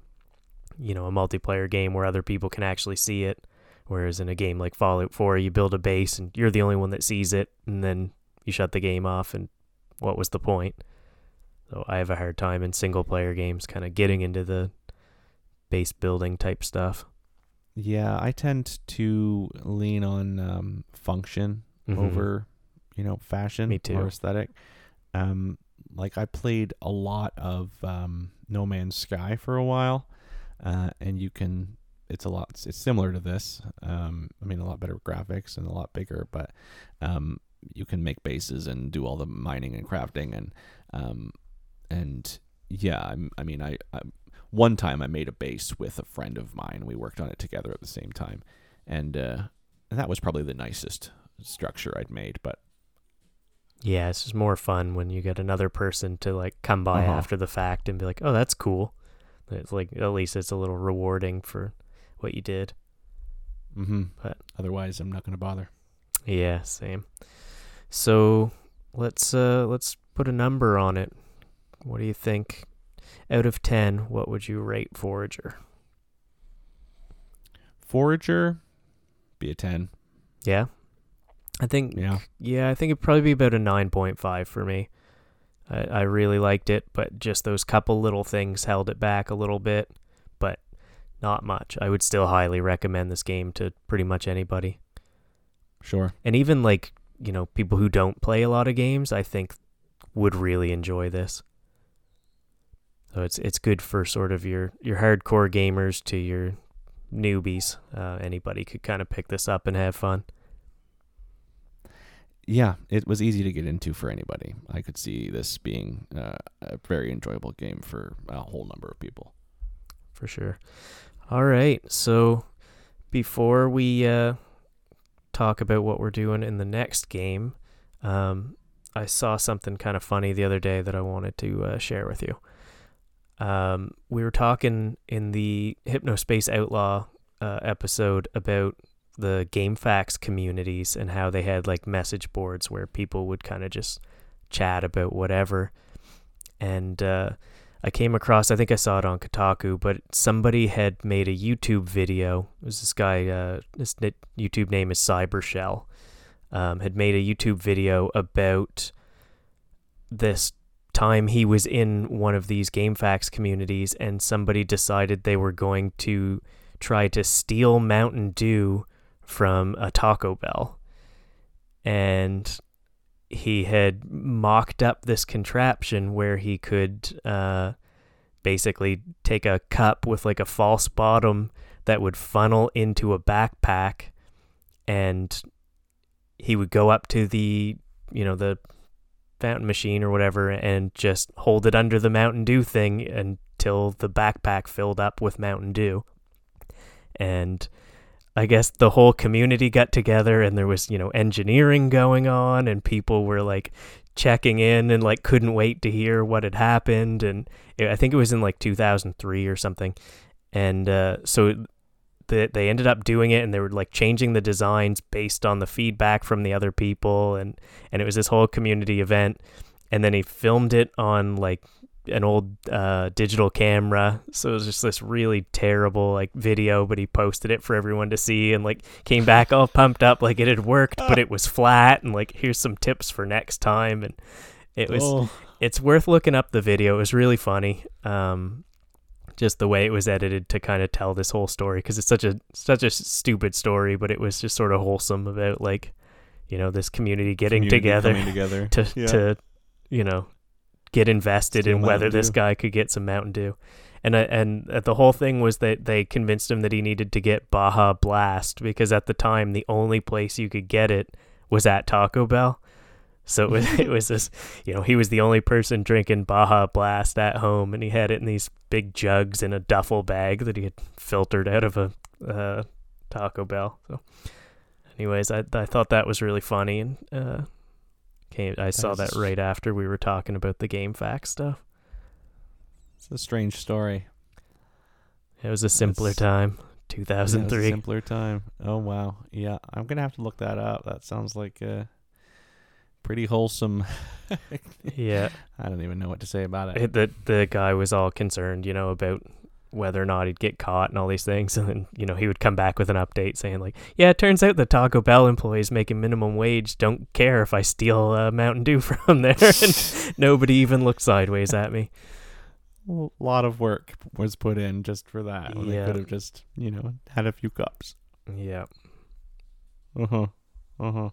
you know, a multiplayer game where other people can actually see it, whereas in a game like Fallout four you build a base and you're the only one that sees it, and then you shut the game off, and what was the point? So I have a hard time in single-player games kind of getting into the base-building type stuff. Yeah, I tend to lean on um, function mm-hmm. over, you know, fashion Me too. Or aesthetic. Um, like, I played a lot of um, No Man's Sky for a while, uh, and you can... It's a lot... It's similar to this. Um, I mean, a lot better graphics and a lot bigger, but um, you can make bases and do all the mining and crafting and... Um, And yeah, I'm, I mean, I, I, one time I made a base with a friend of mine. We worked on it together at the same time. And, uh, and that was probably the nicest structure I'd made, but. Yeah, it's just more fun when you get another person to like come by uh-huh. after the fact and be like, oh, that's cool. It's like, at least it's a little rewarding for what you did. Mm-hmm. But otherwise I'm not going to bother. Yeah, same. So let's, uh, let's put a number on it. What do you think? Out of ten, what would you rate Forager? Forager, be a ten. Yeah, I think. Yeah, yeah, I think it'd probably be about a nine point five for me. I, I really liked it, but just those couple little things held it back a little bit, but not much. I would still highly recommend this game to pretty much anybody. Sure. And even like, you know, people who don't play a lot of games, I think, would really enjoy this. So it's it's good for sort of your, your hardcore gamers to your newbies. Uh, anybody could kind of pick this up and have fun. Yeah, it was easy to get into for anybody. I could see this being uh, a very enjoyable game for a whole number of people. For sure. All right, so before we uh, talk about what we're doing in the next game, um, I saw something kind of funny the other day that I wanted to uh, share with you. Um, we were talking in the Hypnospace Outlaw uh, episode about the GameFAQs communities and how they had like message boards where people would kind of just chat about whatever. And uh, I came across, I think I saw it on Kotaku, but somebody had made a YouTube video. It was this guy, uh, his YouTube name is Cybershell, um, had made a YouTube video about this time he was in one of these GameFAQs communities, and somebody decided they were going to try to steal Mountain Dew from a Taco Bell. And he had mocked up this contraption where he could uh, basically take a cup with like a false bottom that would funnel into a backpack, and he would go up to the, you know, the fountain machine or whatever and just hold it under the Mountain Dew thing until the backpack filled up with Mountain Dew. And I guess the whole community got together, and there was, you know, engineering going on, and people were like checking in and like couldn't wait to hear what had happened. And it, I think it was in like two thousand three or something. And uh, so it, the, they ended up doing it, and they were like changing the designs based on the feedback from the other people. And, and it was this whole community event. And then he filmed it on like an old uh digital camera, so it was just this really terrible like video, but he posted it for everyone to see, and like came back all pumped up like it had worked, but it was flat, and like, here's some tips for next time. And it was oh. It's worth looking up the video. It was really funny, um just the way it was edited to kind of tell this whole story, because it's such a such a stupid story, but it was just sort of wholesome about like, you know, this community getting community together, together. to yeah. to you know get invested Still in whether this guy could get some Mountain Dew. And and the whole thing was that they convinced him that he needed to get Baja Blast, because at the time the only place you could get it was at Taco Bell. So it was, it was this, you know, he was the only person drinking Baja Blast at home, and he had it in these big jugs in a duffel bag that he had filtered out of a uh, Taco Bell. So anyways, I I thought that was really funny, and uh I That's saw that right after we were talking about the GameFAQs stuff. It's a strange story. It was a simpler That's, time, two thousand three. Yeah, a simpler time. Oh, wow. Yeah, I'm going to have to look that up. That sounds like a pretty wholesome. Yeah. I don't even know what to say about it. it the, the guy was all concerned, you know, about whether or not he'd get caught and all these things. And then, you know, he would come back with an update saying like, yeah, it turns out the Taco Bell employees making minimum wage don't care if I steal uh, Mountain Dew from there. And nobody even looked sideways at me. A lot of work was put in just for that. When yeah. They could have just, you know, had a few cups. Yeah. Uh-huh. Uh-huh.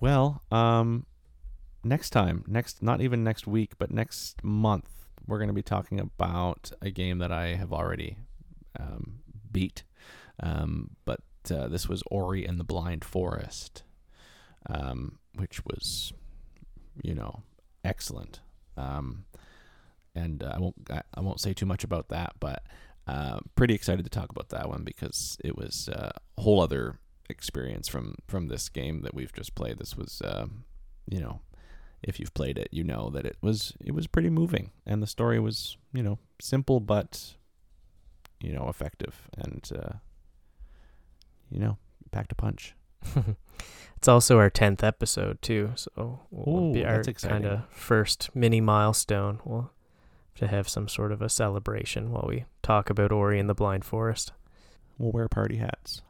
Well, um, next time, next, not even next week, but next month, we're going to be talking about a game that I have already um, beat, um, but uh, this was Ori and the Blind Forest, um, which was, you know, excellent. Um, and uh, I won't I, I won't say too much about that, but uh, pretty excited to talk about that one, because it was uh, a whole other experience from from this game that we've just played. This was, uh, you know. If you've played it, you know that it was it was pretty moving, and the story was, you know, simple but, you know, effective, and uh, you know, packed a punch. It's also our tenth episode too, so we'll Ooh, be our kind of first mini milestone. We'll have to have some sort of a celebration while we talk about Ori and the Blind Forest. We'll wear party hats.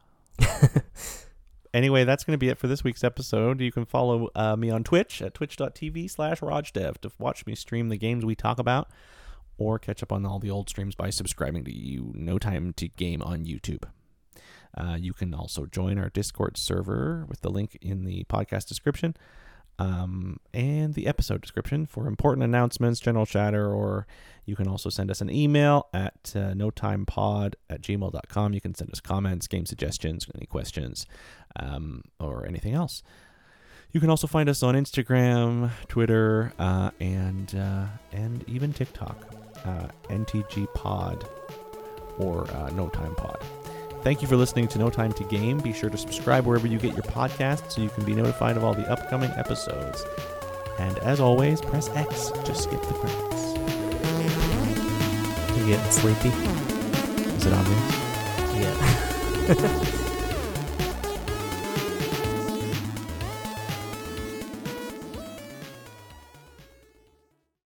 Anyway, that's going to be it for this week's episode. You can follow uh, me on Twitch at twitch.tv slash RojDev to watch me stream the games we talk about, or catch up on all the old streams by subscribing to You No Time to Game on YouTube. Uh, you can also join our Discord server with the link in the podcast description um, and the episode description for important announcements, general chatter, or you can also send us an email at uh, notimepod at gmail dot com. You can send us comments, game suggestions, any questions. Um, or anything else. You can also find us on Instagram, Twitter, uh, and uh, and even TikTok, uh, N T G Pod or uh, No Time Pod. Thank you for listening to No Time to Game. Be sure to subscribe wherever you get your podcasts so you can be notified of all the upcoming episodes. And as always, press X to skip the credits. You get sleepy? Is it obvious? Yeah.